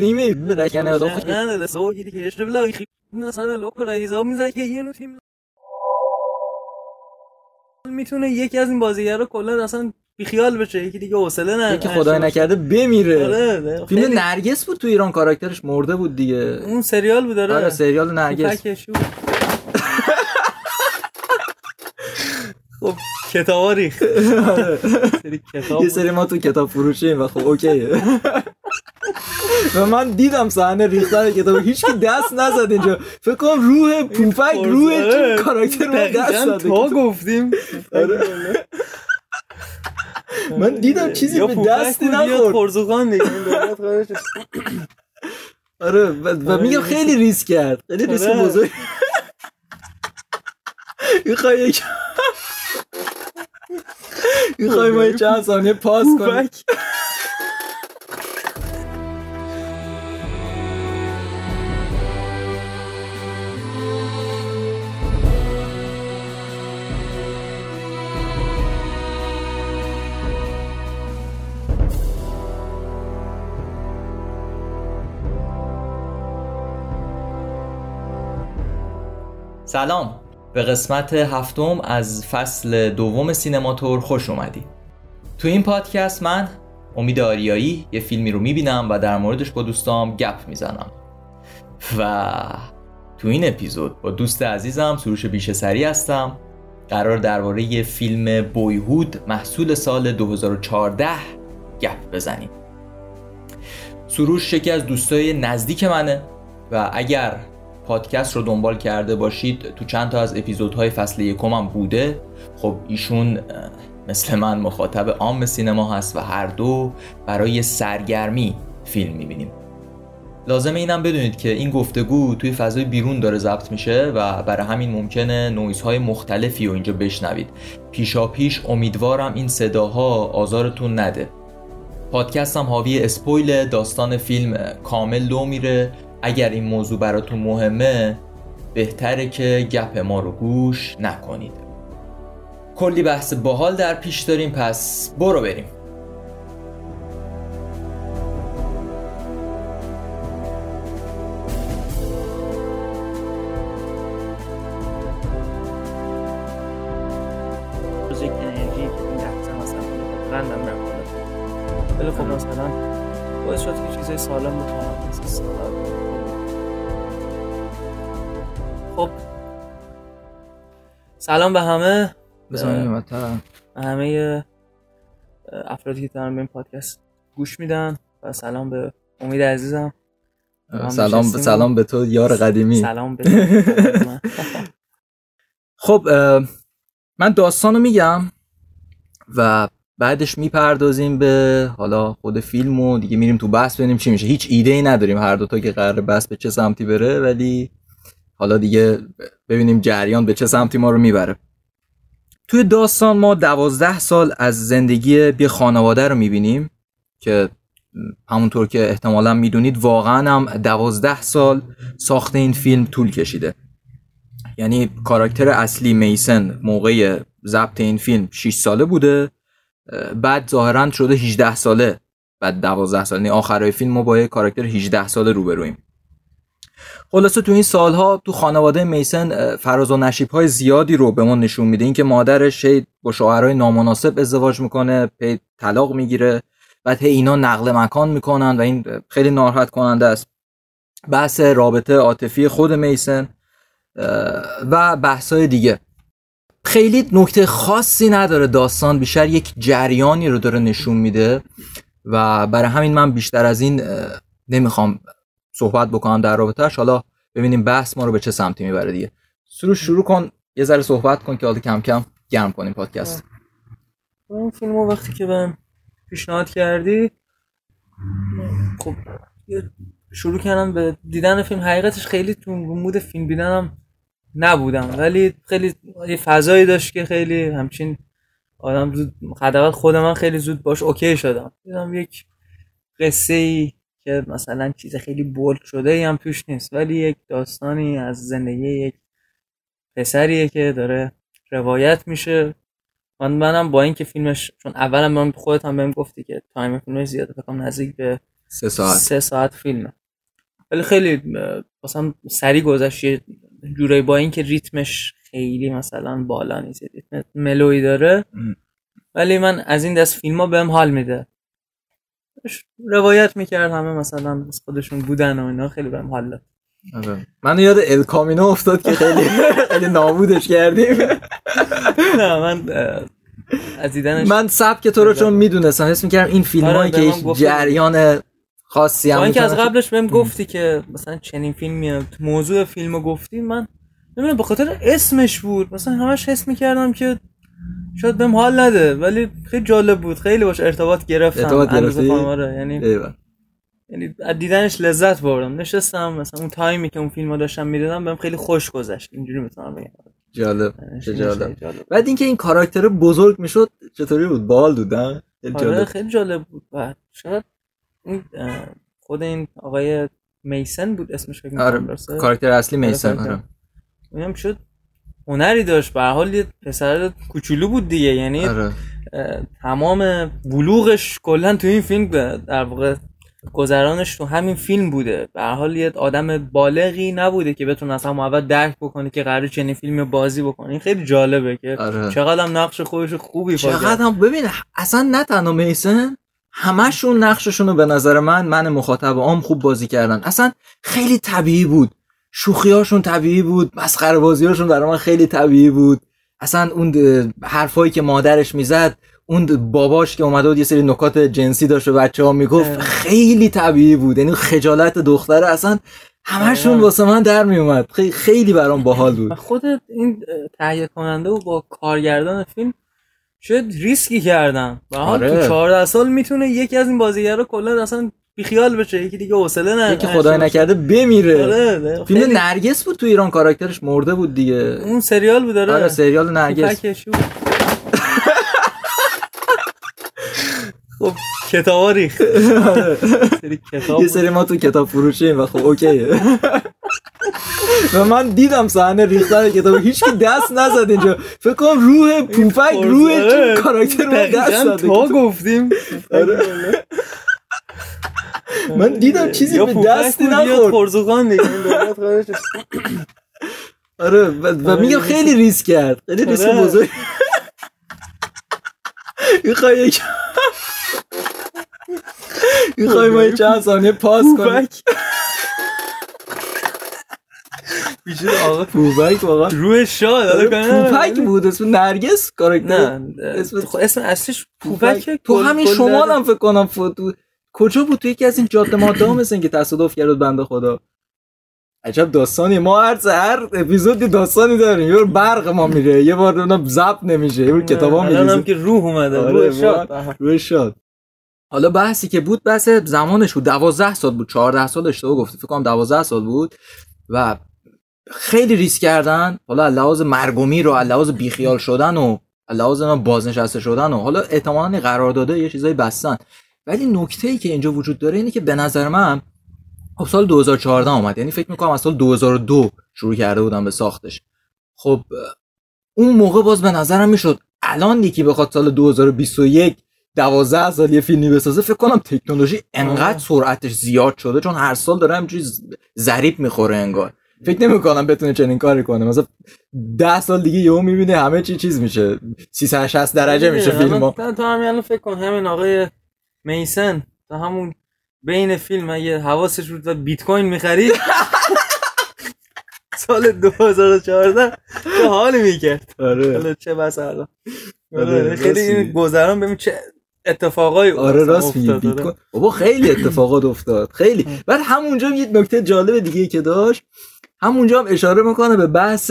نیمه برکنه آدم خوش نه سوار گیری که اشتبه لایی خیلی مثلا لکه رایزا میزن که یه نو تیم میتونه یکی از این بازیگرا کلا اصلا بیخیال بشه، یکی دیگه حوصله نداره، یکی خدای نکرده بمیره. فیلم نرگس بود تو ایران، کاراکترش مرده بود دیگه، اون سریال بود. آره سریال نرگس. خب کتابا ریخت یه سری ما تو کتاب فروشیم و خب اوکیه و من دیدم صحنه ریختن کتاب، هیچکی دست نزد اینجا، فکر کنم روح پوپک روح کاراکتر ما دست زد تا گفتیم. من دیدم چیزی به دست نخورد، خرزوغان دیگه آره و میگم خیلی ریسک کرد، خیلی ریسک بزرگ. میخوایی ما یه چند ثانیه پاس کنیم. سلام، به قسمت هفتم از فصل دوم سینماتور خوش اومدید. تو این پادکست من امید آریایی یه فیلمی رو میبینم و در موردش با دوستام گپ میزنم و تو این اپیزود با دوست عزیزم سروش بیشه‌سری هستم. قرار درباره یه فیلم بویهود محصول سال 2014 گپ بزنیم. سروش یکی از دوستای نزدیک منه و اگر پادکست رو دنبال کرده باشید تو چند تا از اپیزودهای فصل یکم بوده. خب ایشون مثل من مخاطب عام سینما هست و هر دو برای سرگرمی فیلم میبینیم. لازمه اینم بدونید که این گفتگو توی فضای بیرون داره ضبط میشه و برای همین ممکنه نویزهای مختلفی رو اینجا بشنوید. پیشاپیش امیدوارم این صداها آزارتون نده. پادکستم حاوی اسپویل داستان فیلم کامل لو میره. اگر این موضوع براتون مهمه بهتره که گپ ما رو گوش نکنید. کلی بحث باحال در پیش داریم، پس برو بریم. یک انرژی این دفعه مثلا رندم رفت کنم ولی خب مثلا باعث شد که چیزای سالم متواند نیست. خب سلام به همه، بزنیم همه افرادی که دارن به این پادکست گوش میدن و سلام به امید عزیزم. سلام به تو یار قدیمی. سلام به تو. خب من داستانو میگم و بعدش میپردازیم به حالا خود فیلمو دیگه، میریم تو بحث ببینیم چی میشه. هیچ ایده‌ای نداریم هر دوتا که قراره بحث به چه سمتی بره، ولی حالا دیگه ببینیم جریان به چه سمتی ما رو میبره. توی داستان ما 12 سال از زندگی یه خانواده رو میبینیم که همونطور که احتمالاً میدونید واقعاً هم 12 سال ساخت این فیلم طول کشیده. یعنی کاراکتر اصلی میسن موقع ضبط این فیلم 6 ساله بوده، بعد ظاهراً شده 18 ساله بعد 12 سال. یعنی آخرای فیلم ما با یه کاراکتر 18 ساله روبرویم. خلاصه تو این سالها تو خانواده میسن فراز و نشیب‌های زیادی رو به ما نشون میده. این که مادرش با شوهرای نامناسب ازدواج میکنه، پی طلاق میگیره، بعد اینا نقل مکان میکنن و این خیلی ناراحت کننده است. بحث رابطه عاطفی خود میسن و بحث‌های دیگه. خیلی نکته خاصی نداره داستان، بیشتر یک جریانی رو داره نشون میده و برای همین من بیشتر از این نمیخوام صحبت بکنم در رابطهش. حالا ببینیم بحث ما رو به چه سمتی میبره دیگه. سروش شروع کن، یه ذره صحبت کن که حالا کم کم گرم کنیم پادکست. این فیلمو وقتی که بهم پیشنهاد کردی خب شروع کردم به دیدن فیلم. حقیقتش خیلی تو مود فیلم دیدنم نبودم، ولی خیلی یه فضایی داشت که خیلی همچین آدم زود خدمات خود من خیلی زود باش اوکی شدم. دیدم یک قصه‌ای که مثلا چیز خیلی بولد شده ای هم توش نیست، ولی یک داستانی از زندگی یک پسریه که داره روایت میشه. منم با این که فیلمش، چون اولم من خودت هم بهم گفتی که تایم فیلمش زیاده، فکرم نزدیک به 3 ساعت فیلم، ولی خیلی مثلا سری گذشت یه جورایی، با اینکه ریتمش خیلی مثلا بالا نیست، ریتم ملوی داره، ولی من از این دست فیلم‌ها بهم حال میده. روایت میکرد همه مثلا از خودشون بودن و اینا، خیلی بهم حال داد. آره من یاد الکامینو افتاد که خیلی خیلی نابودش کردیم. نه من از دیدنش، من سبک تو رو چون میدونستم حس میکردم این فیلمایی که جریان خاصی هم که از قبلش بهم گفتی که مثلا چنین فیلمیه، موضوع فیلمو گفتی، من نمیدونم به خاطر اسمش بود مثلا همش حس میکردم که شاید بهم حال نده، ولی خیلی جالب بود، خیلی باش ارتباط گرفتم. ارتباط گرفتی؟ آره، یعنی از دیدنش لذت بردم. نشستم مثلا اون تایمی که اون فیلمو داشتم میدیدم بهم خیلی خوش گذشت، اینجوری میتونم بگم. جالب، چه جالب. بعد اینکه این کاراکتر بزرگ میشد چطوری بود؟ باحال بود. آره خیلی جالب بود. بعد شاید خود این آقای میسن بود اسمش، فکر کنم کاراکتر اصلی میسن. آره اونم شد هنری داشت، به هر حال یه پسر کوچولو بود دیگه، یعنی آره. تمام بلوغش کلا تو این فیلم در واقع گذرانش تو همین فیلم بوده. به هر حال یه آدم بالغی نبوده که بتونه اصلا محبت درک بکنه که قراره چنین فیلم بازی بکنه. این خیلی جالبه که آره. چقدر هم نقش خودش خوبی پاید، چقدر هم ببین اصلا نه تنها میسن، همشون نقششون رو به نظر من مخاطب عام خوب بازی کردن. اصلا خیلی طبیعی بود، شوخیاشون طبیعی بود، مسخره بازیاشون برای من خیلی طبیعی بود. اصلا اون حرفایی که مادرش میزد، اون باباش که اومده بود یه سری نکات جنسی داشت و بچه‌ها میگفت، خیلی طبیعی بود. یعنی خجالت دختره اصلا همشون واسه من در میومد، خیلی برام باحال بود. خود این تهیه کننده و با کارگردان فیلم شاید ریسکی کردن. به هر حال تو 14 سال میتونه یکی از این بازیگرا کلا اصلا بیخیال بشه، یکی دیگه حوصله نداره، یکی خدای نکرده بمیره. آره فیلم خیلی... نرگس بود تو ایران، کاراکترش مرده بود دیگه. اون سریال بود. آره سریال نرگس. خب کتابا ریخت. یه سری ما تو کتاب فروشیم و خب اوکیه. و من دیدم صحنه ریختن کتابو، هیچکی دست نزد اینجا. فکر کنم روح پوپک، روح کاراکتر رو دست داد. تا گفتیم من دیدم چیزی به دست نخورد، خرزوخان دیگه دولت. آره و میگم خیلی ریسک کرد، خیلی ریسک بزرگ. میخوایی ما یه چند ثانیه پاس کنیم. بیشتر آقا پوپک واقعا روح شاد. پوپک بود اسم، نرگس کاراکتر، اسم اصلیش پوپک. تو همین شمال هم فکر کنم فوتو کجا بود، تو یکی از این جاده مادا مثلا که تصادف کرد بنده خدا. عجب داستانی، ما هر اپیزودی داستانی داریم. یه بار برق ما میره، یه بار اونم ضبط نمیشه، یه بار کتابا میریزه. الانم که روح اومده. روح شاد. حالا بحثی که بود بحث زمانش بود. 12 سال بود، 14 سال اشتباه گفتی، فکر کنم 12 سال بود و خیلی ریسک کردن. حالا از لحاظ مرگومی رو، از لحاظ بیخیال شدن و از لحاظ بازنشسته شدن و حالا احتمالاً قراردادها یه چیزایی بستن. ولی نکته‌ای که اینجا وجود داره اینه که به نظر من خب سال 2014 اومد، یعنی فکر می‌کنم از سال 2002 شروع کرده بودم به ساختش. خب اون موقع باز به نظرم میشد الان یکی بخواد سال 2021 12 سال یه فیلمی بسازه، فکر کنم تکنولوژی انقدر سرعتش زیاد شده، چون هر سال داره همینجوری ضریب میخوره انگار. فکر نمی‌کنم بتونه چنین کاری کنه. مثلا 10 سال دیگه یهو می‌بینه همه چیز میشه 360 درجه میشه فیلمو. تو همین الان فکر کن همین آقای میسن تا همون بین فیلم اگه حواسش بود و بیت کوین می‌خرید سال 2014 چه حالی می‌کرد. آره چه بس الان. آره خیلی این گذران ببین چه اتفاقایی افتاد. آره راست میگی بیت کوین بابا، خیلی اتفاقات افتاد خیلی. بعد همونجا یه نکته جالب دیگه که داشت، همونجا هم اشاره میکنه به بحث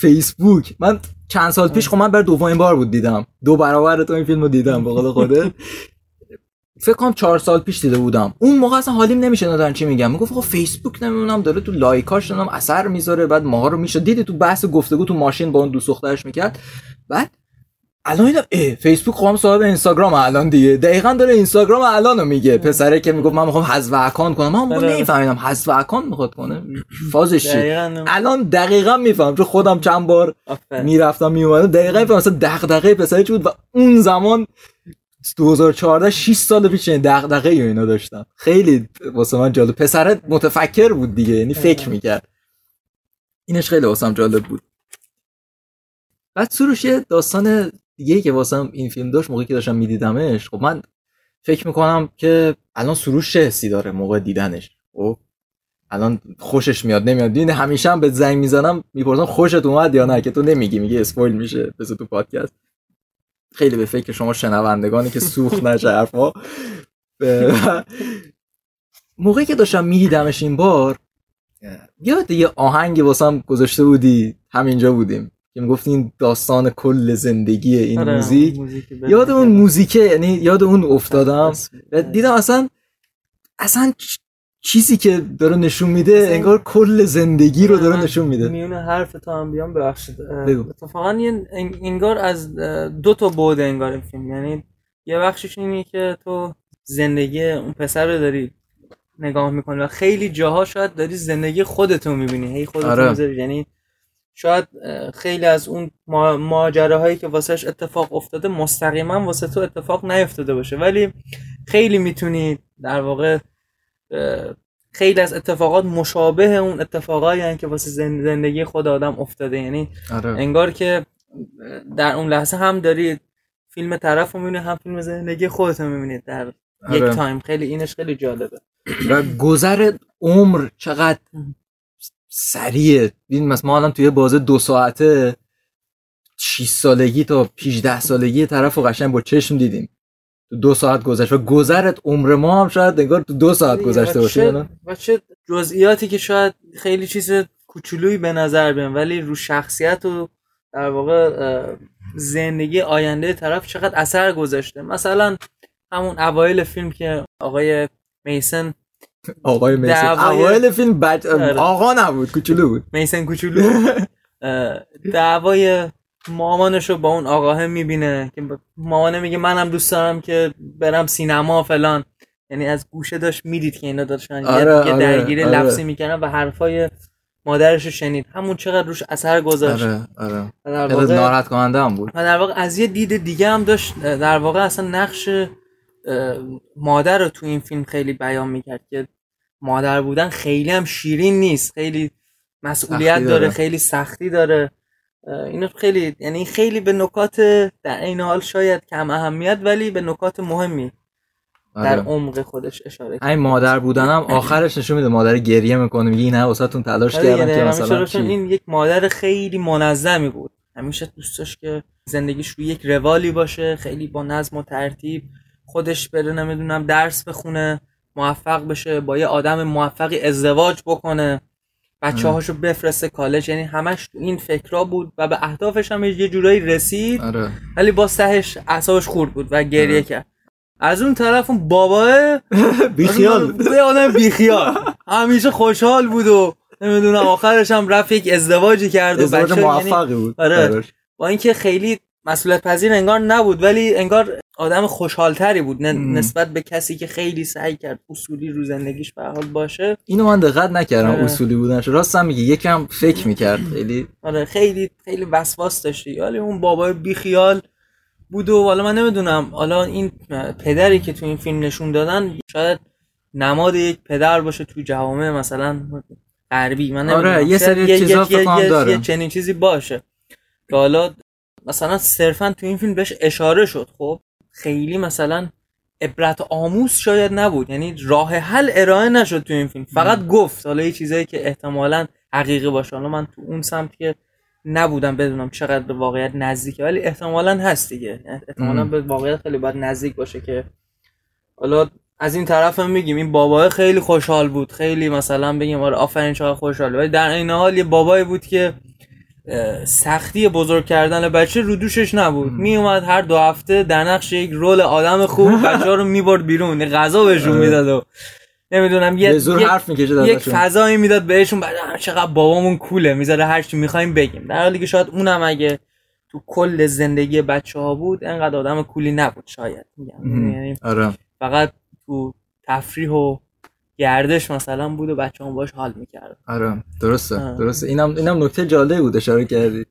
فیسبوک. من چند سال پیش، خب من برای دومین بار بود دیدم، دو برابر تو این فیلمو دیدم به قول خودت. فکر کنم 4 سال پیش دیده بودم. اون موقع اصلا حالیم نمیشنادن چی میگم، میگفت خب فیسبوک نمیدونم داره تو لایکاش نمیدونم اثر میذاره، بعد ماها رو میشه دیدی تو بحث گفتگو تو ماشین با اون دوست دخترش میکرد. بعد الان دیدم فیسبوک خودم صاحب اینستاگرام الان دیگه، دقیقاً داره اینستاگرام الانو میگه. پسره که میگفت من میخوام حذف اکانت کنم، من اون نمیفهمیدم حذف اکانت میخواد کنه فازش چی. الان دقیقاً میفهمم، چون خودم چند بار میرفتم میومدم دقیقاً فهمیدم. مثلا دغدغه پسره چی بود و اون زمان 2014 6 سال پیش این دغدغه اینا داشتم. خیلی واسه من جالب. پسرت متفکر بود دیگه، یعنی فکر میکرد. اینش خیلی واسم جالب بود. بعد سروش یه داستان دیگه که واسم این فیلم داشت موقعی که داشتم میدیدمش، خب من فکر میکنم که الان سروش چه حسی داره موقع دیدنش، خب الان خوشش میاد نمیاد، دیدن همیشه هم به زنگ میزنم میپرسم خوشت اومد یا نه، که تو نمیگی، میگی اسپویل میشه بذار تو پادکست. خیلی به فکر شما شنوندگانی که سوخت نشه حرفا. موقعی که داشتم میدیدمش این بار، یاد یه آهنگی واسم گذاشته بودی، همینجا بودیم که میگفتی این داستان کل زندگی این موزیک، یاد اون موزیکه، یعنی یاد اون افتادم و دیدم اصلا چیزی که داره نشون میده انگار کل زندگی رو داره نشون میده. میونه حرف تا هم بیان ببخشید اتفاقا انگار از دو تا بعد انگار این فیلم، یعنی یه بخشش اینه که تو زندگی اون پسر رو داری نگاه میکنی و خیلی جاها شاید داری زندگی خودت رو میبینی، هی خودت رو میذاری، یعنی شاید خیلی از اون ماجراهایی که واسهش اتفاق افتاده مستقیما واسه تو اتفاق نیفتاده باشه، ولی خیلی میتونی در واقع خیلی از اتفاقات مشابه اون اتفاقایی هستن که واسه زندگی خود آدم افتاده، یعنی انگار که در اون لحظه هم داری فیلم طرف رو میبینی، هم فیلم زندگی خودت رو میبینی در یک تایم. خیلی اینش خیلی جالبه و گذر عمر چقدر سریعه. ببین مثلا ما الان توی بازه 2 ساعته 6 سالگی تا 18 سالگی طرفو قشنگ با چشم دیدیم، تو 2 ساعت گذشت و گذرت عمر ما هم شاید انگار تو 2 ساعت گذشته باشه. و چه جزئیاتی که شاید خیلی چیز کوچولویی به نظر بیان، ولی رو شخصیت و در واقع زندگی آینده طرف چقدر اثر گذاشته. مثلا همون اوایل فیلم که آقای میسن اوایل فیلم آقا نبود، کوچولو بود، میسن کوچولو دعوای مامانشو با اون آقاه میبینه که مامانه میگه منم دوست دارم که برم سینما فلان، یعنی از گوشه داشت میدید که اینا داشتن یه درگیری لفظی میکنن و حرفای مادرشو شنید، همون چقدر روش اثر گذاشت. خیلی ناراحت کننده هم بود و در واقع از یه دید دیگه هم داشت در واقع اصلا نقش مادر رو تو این فیلم خیلی بیان میکرد که مادر بودن خیلی هم شیرین نیست، خیلی مسئولیت داره، خیلی سختی داره. اینو خیلی، یعنی خیلی به نکات در این حال شاید کم اهمیت ولی به نکات مهمی در عمق خودش اشاره کرد. این مادر بودنم آخرش نشون میده، مادر گریه میکنه میگه نه واسهتون تلاش کردم که مثلا چی. این یک مادر خیلی منظمی بود، همیشه دوست داشت که زندگیش رو یک روالی باشه، خیلی با نظم و ترتیب خودش بره نمیدونم درس بخونه، موفق بشه، با یه آدم موفقی ازدواج بکنه، بچه‌هاشو بفرسته کالج، یعنی همش تو این فکرا بود و به اهدافش هم یه جورایی رسید. ولی با سهش اعصابش خورد بود و گریه کرد. از اون طرف اون بابا بیخیال بود، یه آدم بیخیال، همیشه خوشحال بود و نمیدونم آخرش هم رفت یک ازدواجی کرد و بچه موفقی بود. آره، با اینکه خیلی مسئولیت پذیر انگار نبود ولی انگار آدم خوشحالتری بود نسبت به کسی که خیلی سعی کرد اصولی رو زندگیش به حال باشه. اینو من دقت نکردم اصولی بودنش، راستم میگه یکم فکر میکرد خیلی. آره خیلی وسواس داشتی. حالا اون بابای بیخیال بود و حالا من نمیدونم، حالا این پدری که تو این فیلم نشون دادن شاید نماد یک پدر باشه تو جوامع مثلا غربی، من نمیدونم. آره یه سری چیزا فقط داره، یه چنین چیزی باشه که حالا مثلا صرفا تو این فیلم بهش اشاره شد. خب خیلی مثلا عبرت آموز شاید نبود، یعنی راه حل ارائه نشد تو این فیلم، فقط گفت حالا یه چیزایی که احتمالاً حقیقی باشه. حالا من تو اون سمت که نبودم بدونم چقدر به واقعیت نزدیکه، ولی احتمالاً هست دیگه، احتمالاً به واقعیت خیلی باید نزدیک باشه. که حالا از این طرف هم میگیم این بابای خیلی خوشحال بود، خیلی مثلا بگیم آره آفرین چقدر خوشحال، ولی در این حال یه بابایی بود که سختی بزرگ کردن بچه رو دوشش نبود. می اومد هر 2 هفته در نقش یک رول آدم خوب بچه‌ها رو میبرد بیرون، غذا بهشون میداد و نمیدونم یه زور حرف میکشید، یک فضایی میداد بهشون، چقدر بابامون کوله، میذاره هر چی می‌خوایم بگیم. در حالی که شاید اونم اگه تو کل زندگی بچه‌ها بود انقدر آدم کولی نبود شاید، یعنی فقط تو تفریح و گردش مثلا بود و بچه‌ها باهاش حال می‌کردن. آره درسته. اینم نکته جالبی بود اشاره کردی.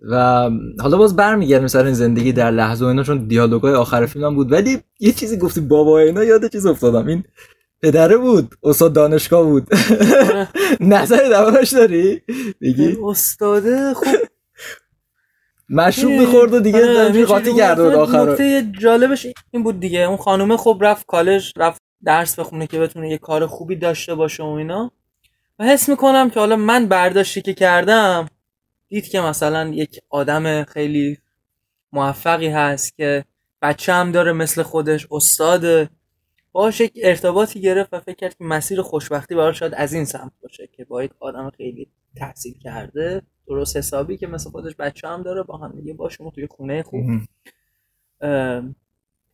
و حالا باز برمیگردیم سر این زندگی در لحظه و اینا، چون دیالوگای آخر فیلمم بود. ولی یه چیزی گفتی بابا اینا، یاد چیز افتادم. این پدره بود، استاد دانشگاه بود. نظر دربارش داری؟ بگی استاده خوب مشروب می‌خورد و دیگه دنبی قاطی کرد و آخر. نکته جالبش این بود دیگه، اون خانومه خب رفت کالج، رفت درس بخونه که بتونه یه کار خوبی داشته باشه و اینا. و حس می‌کنم که حالا من برداشتی که کردم، دید که مثلا یک آدم خیلی موفقی هست که بچه هم داره مثل خودش، استاده، باهاش یک ارتباطی گرفت و فکر کرد که مسیر خوشبختی براش شاید از این سمت باشه که با یک آدم خیلی تحصیل کرده درست حسابی که مثل خودش بچه هم داره با هم دیگه باشیم توی خونه خوب.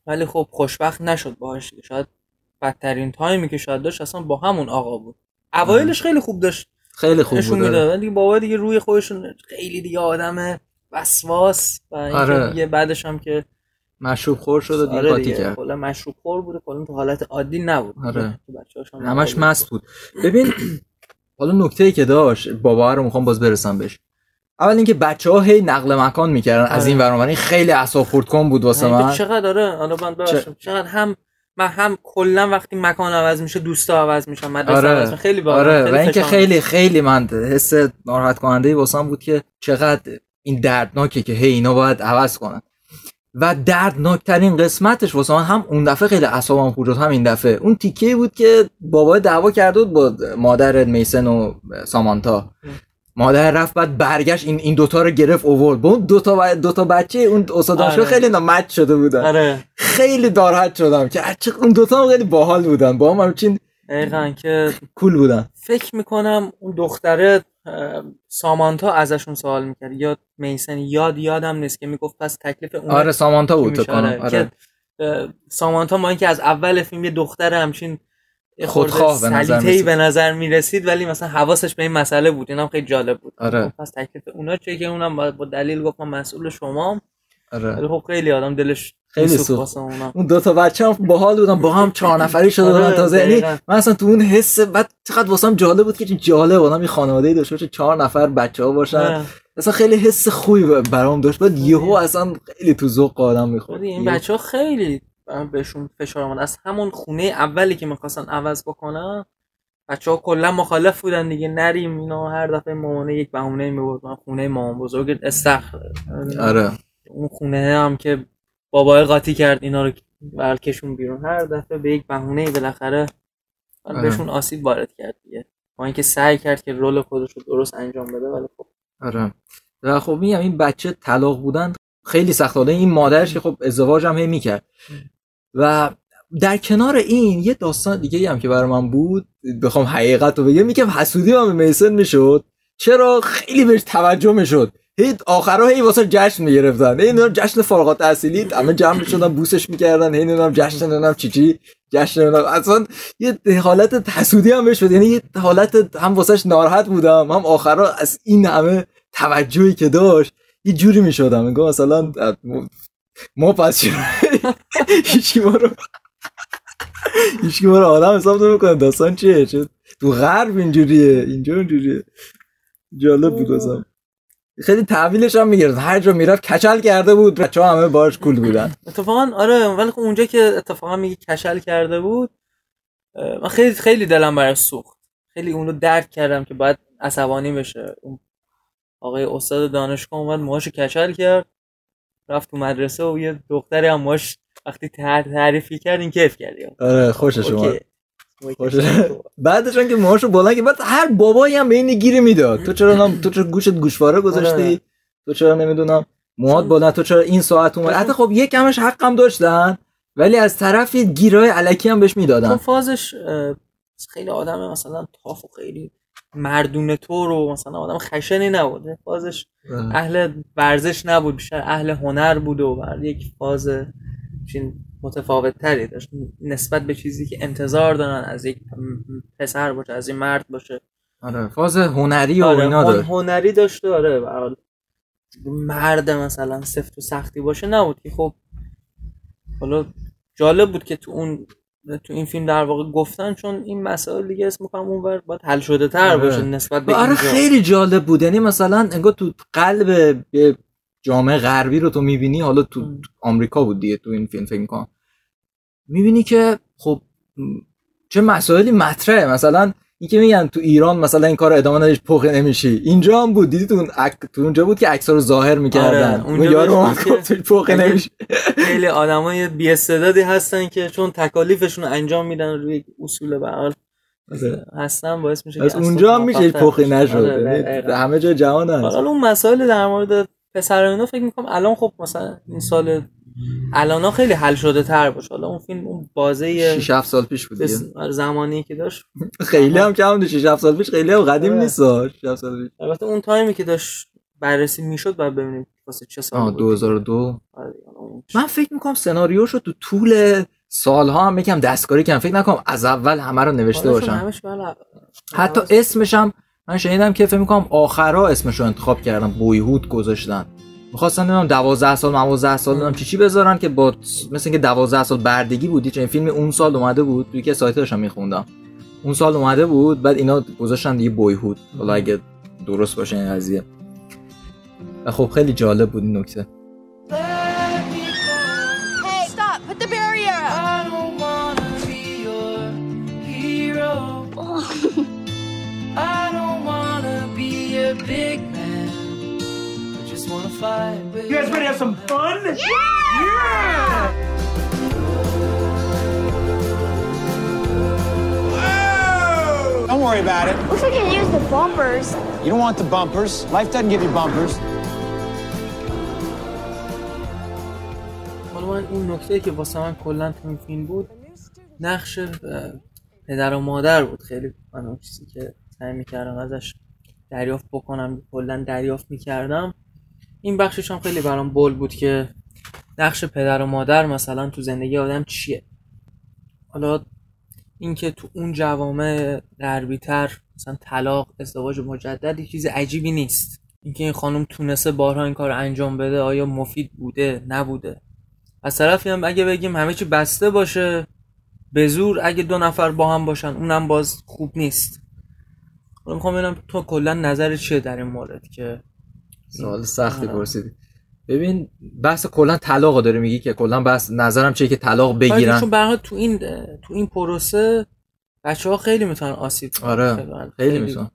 ولی خب خوشبخت نشد باهاش. شاید بدترین تایمی که شاید داشت اصلا با همون آقا بود. اوایلش خیلی خوب داشت، خیلی خوب بود، ولی بابا دیگه روی خودشون خیلی دیگه آدم وسواس و اینکه آره. دیگه بعدش هم که مشروب خور شد و دیگه قاطی کرد. کلا مشروب خور بود، کلا تو حالت عادی نبود. آره. همش مست بود. ببین حالا نکته‌ای که داشت بابا رو میخوام باز برسم بهش. اول اینکه بچه‌ها هی نقل مکان میکردن از این ور اون ور، این خیلی اعصاب خردکن بود واسه من. چقدر آره الان من ببخشم چقدر هم کلا وقتی مکان عوض میشه دوستا عوض میشن، مدرسه آره. عوض میشه. خیلی باحال. آره و اینکه خیلی من حس ناراحت کننده واسم بود که چقدر این دردناکه که هی اینا باید عوض کنن. و دردناکترین قسمتش واسه من هم اون دفعه خیلی اعصابم خورد هم این دفعه اون تیکه بود که بابا دعوا کرده بود با مادر میسن و سامانتا. مادر رفت بعد برگشت این دوتا رو گرفت اوورد با اون دوتا بچه اون استاداشو آره. خیلی نامت شده بودن آره. خیلی ناراحت شدم که اون دوتا هم خیلی باحال بودن با هم همچین که کول بودن. فکر میکنم اون دختره سامانتا ازشون سوال میکرد یا میسن، یادم نیست که میگفت پس تکلیف اون آره سامانتا بود تقریبا آره. سامانتا ما اینکه از اول فیلم یه دختر همچین خودخواه به نظر میرسید ولی مثلا حواسش به این مسئله بود، اینم خیلی جالب بود آره. پس تکلیف اونا چه که اونم با دلیل گفت من مسئول شمام آره. خب خیلی آدم دلش خیلی سوخت. اون دو تا بچه‌م باحال بودن با هم 4 نفری شده بودن تازه، یعنی من اصلا تو اون حس بعد چقدر واسم جالب بود که جالب بودم این خانواده‌ای داشته باشه 4 نفر بچه‌ها باشن اصلا خیلی حس خوبی برام داشت. بعد یهو اصلا خیلی تو ذوق آدم می‌خورد. این بچه‌ها خیلی بهشون فشار اومد از همون خونه اولی که می‌خواستن عوض بکنن، بچه‌ها کلا مخالف بودن دیگه نریم اینا، هر دفعه مامانه یک بهونه می‌آورد من خونه مامان بزرگت استخر آره. اون خونه هم که بابای قاطی کرد اینا رو برکشون بیرون، هر دفعه به یک بهونه‌ای بالاخره بهشون آسیب وارد کرد دیگه، با اینکه سعی کرد که رول خودش رو درست انجام بده ولی خب آره. و خب میگم این بچه طلاق بودن خیلی سخت بود، این مادرش که خب ازدواج هم میکرد. و در کنار این یه داستان دیگه هم که برای من بود بخوام حقیقت رو بگم، میگم حسودی من به میسن میشد، چرا خیلی بهش توجه میشد، هی آخرها هی واسه جشن میگرفتن، هی نمیدونم جشن فارغ التحصیلی همه جمع میشدن بوسش میکردن، هی نمیدونم جشن نمیدونم چی جشن نمیدونم، اصلا یه حالت حسودی هم بهش بود، یعنی یه حالت هم واسهش ناراحت بودم هم آخرها از این همه توجهی که داشت یه جوری میشدم انگار مثلا ما پس هیچکی ما رو آدم حساب نمیکنه. داستان چیه تو غرب اینجوریه جالب بود واسم، خیلی تحویلش هم میگرد هر جا میرفت کچل کرده بود بچه‌ها همه باش کول بودن اتفاقا آره. ولی خب اونجا که اتفاقا میگه کچل کرده بود من خیلی دلم براش سوخت، خیلی اون رو درک کردم که باید عصبانی بشه. اون آقای استاد دانشگاه اومد موهاشو کچل کرد رفت تو مدرسه و یه دختری هم موهاش وقتی تعریفی کرد این کیف کرد آره خوشش اومد. بعدش اون که موهاشو بالا که بعد هر بابایی هم به این گیر میداد، تو چرا گوشت گوشواره گذاشتی، تو چرا نمیدونم موهات بالا، تو چرا این ساعت اومد. حتی خب یک کمش حقم داشتن ولی از طرفی گیرای الکی هم بهش میدادن. تو فازش خیلی آدم مثلا تاف و خیلی مردونه تو رو مثلا آدم خشنی نبود، فازش اهل ورزش نبود، بیشتر اهل هنر بود و یک فاز چین متفاوت تری داشت نسبت به چیزی که انتظار دارن از یک پسر باشه، از این مرد باشه آره. فاز هنری و آره، اینا داشت هنری داشته آره. برحال مرد مثلا سفت و سختی باشه نبود که خب حالا جالب بود که تو اون تو این فیلم در واقع گفتن، چون این مسائل دیگه اسم می‌کنم اونور باید حل شده تر باشه نسبت به آره خیلی جالب بود. یعنی مثلا انگار تو قلب جامعه غربی رو تو می‌بینی، حالا تو آمریکا بود دیگه تو این فیلم فکر می‌کنم، می‌بینی که خب چه مسائلی مطرحه. مثلا این که میگن تو ایران مثلا این کارو ادامه ندیش پخ نمی‌شی، اینجا هم بود دیدی تو اونجا بود که عکس‌ها رو ظاهر می‌کردن. آره، اون یارو تو پخ نمی‌شی. خیلی آدمای بی استعدادی هستن که چون تکالیفشون انجام میدن روی اصول به عقل هستن، باعث میشه که اونجا هم میشه پخ نشه. همه جای جهان هست. حالا اون مسائل در مورد پسراینا فکر می‌کنم الان خب مثلا این سال الان خیلی حل شده تر باشه. حالا اون فیلم اون بازه 6 7 سال پیش بود دیگه، زمانی که داشت خیلی هم کم بود. 6 7 سال پیش خیلی هم قدیم نیست. 6 7 سال پیش البته اون تایمی که داشت بررسی میشد بعد ببینیم واسه چه سال بود. 2002 من فکر می‌کنم سناریوشو تو طول سال‌ها هم یکم دستکاری کردن، فکر نکنم از اول همه رو نوشته باشن. حتی اسمش هم من شنیدم که فکر می‌کنم آخرا اسمش رو انتخاب کردن، بویهود گذاشتن. می‌خواستن نمی‌دونم 12 سال نمی‌دونم چی بذارن که با مثلا که 12 سال بردگی بودی، چون این فیلم اون سال اومده بود توی که سایت داشتم می‌خوندم اون سال اومده بود، بعد اینا گذاشتن دیگه بویهود. حالا اگه درست باشه این قضیه. خب خیلی جالب بود این نکته. You guys ready to have some fun? Yeah! Whoa! Don't worry about it. Wish we could use the bumpers. You don't want the bumpers. Life doesn't give you bumpers. حالا این نکته که واسه من کلا تو این فیلم بود نقش پدر و مادر بود. خیلی من چیزی که سعی می‌کردم ازش دریافت بکنم کلا دریافت می‌کردم. این بخشش هم خیلی برام بول بود که نقش پدر و مادر مثلا تو زندگی آدم چیه. حالا اینکه تو اون جوامع غربی تر مثلا طلاق، ازدواج مجدد یه چیز عجیبی نیست. اینکه این خانم تونسته بارها این کار انجام بده آیا مفید بوده نبوده. از طرفی هم اگه بگیم همه چی بسته باشه به زور، اگه دو نفر با هم باشن اونم باز خوب نیست. حالا میخوام ببینم تو کلا نظرت چیه در این مورد که سوال سختی پرسیدی. ببین بحث کلا طلاقو داره میگی که کلا بحث نظرم چیه که طلاق بگیرن، چون برها تو این پروسه بچه‌ها خیلی میتونن آسیب دیدن. آره خیلی میتونن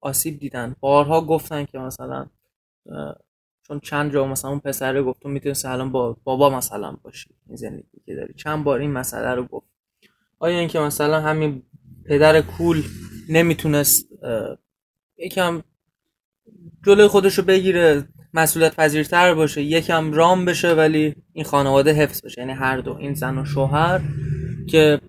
آسیب دیدن. بارها گفتن که مثلا چون چند جا مثلا اون پسره گفت تو میتونی الان با بابا مثلا باشی این زندگی که داری، چند بار این مسئله رو گفت. آیا اینکه مثلا همین پدر کول نمیتونست یکم جلوی خودشو بگیره، مسئولیت پذیرتر باشه، یکم رام بشه، ولی این خانواده حفظ بشه، یعنی هر دو این زن و شوهر که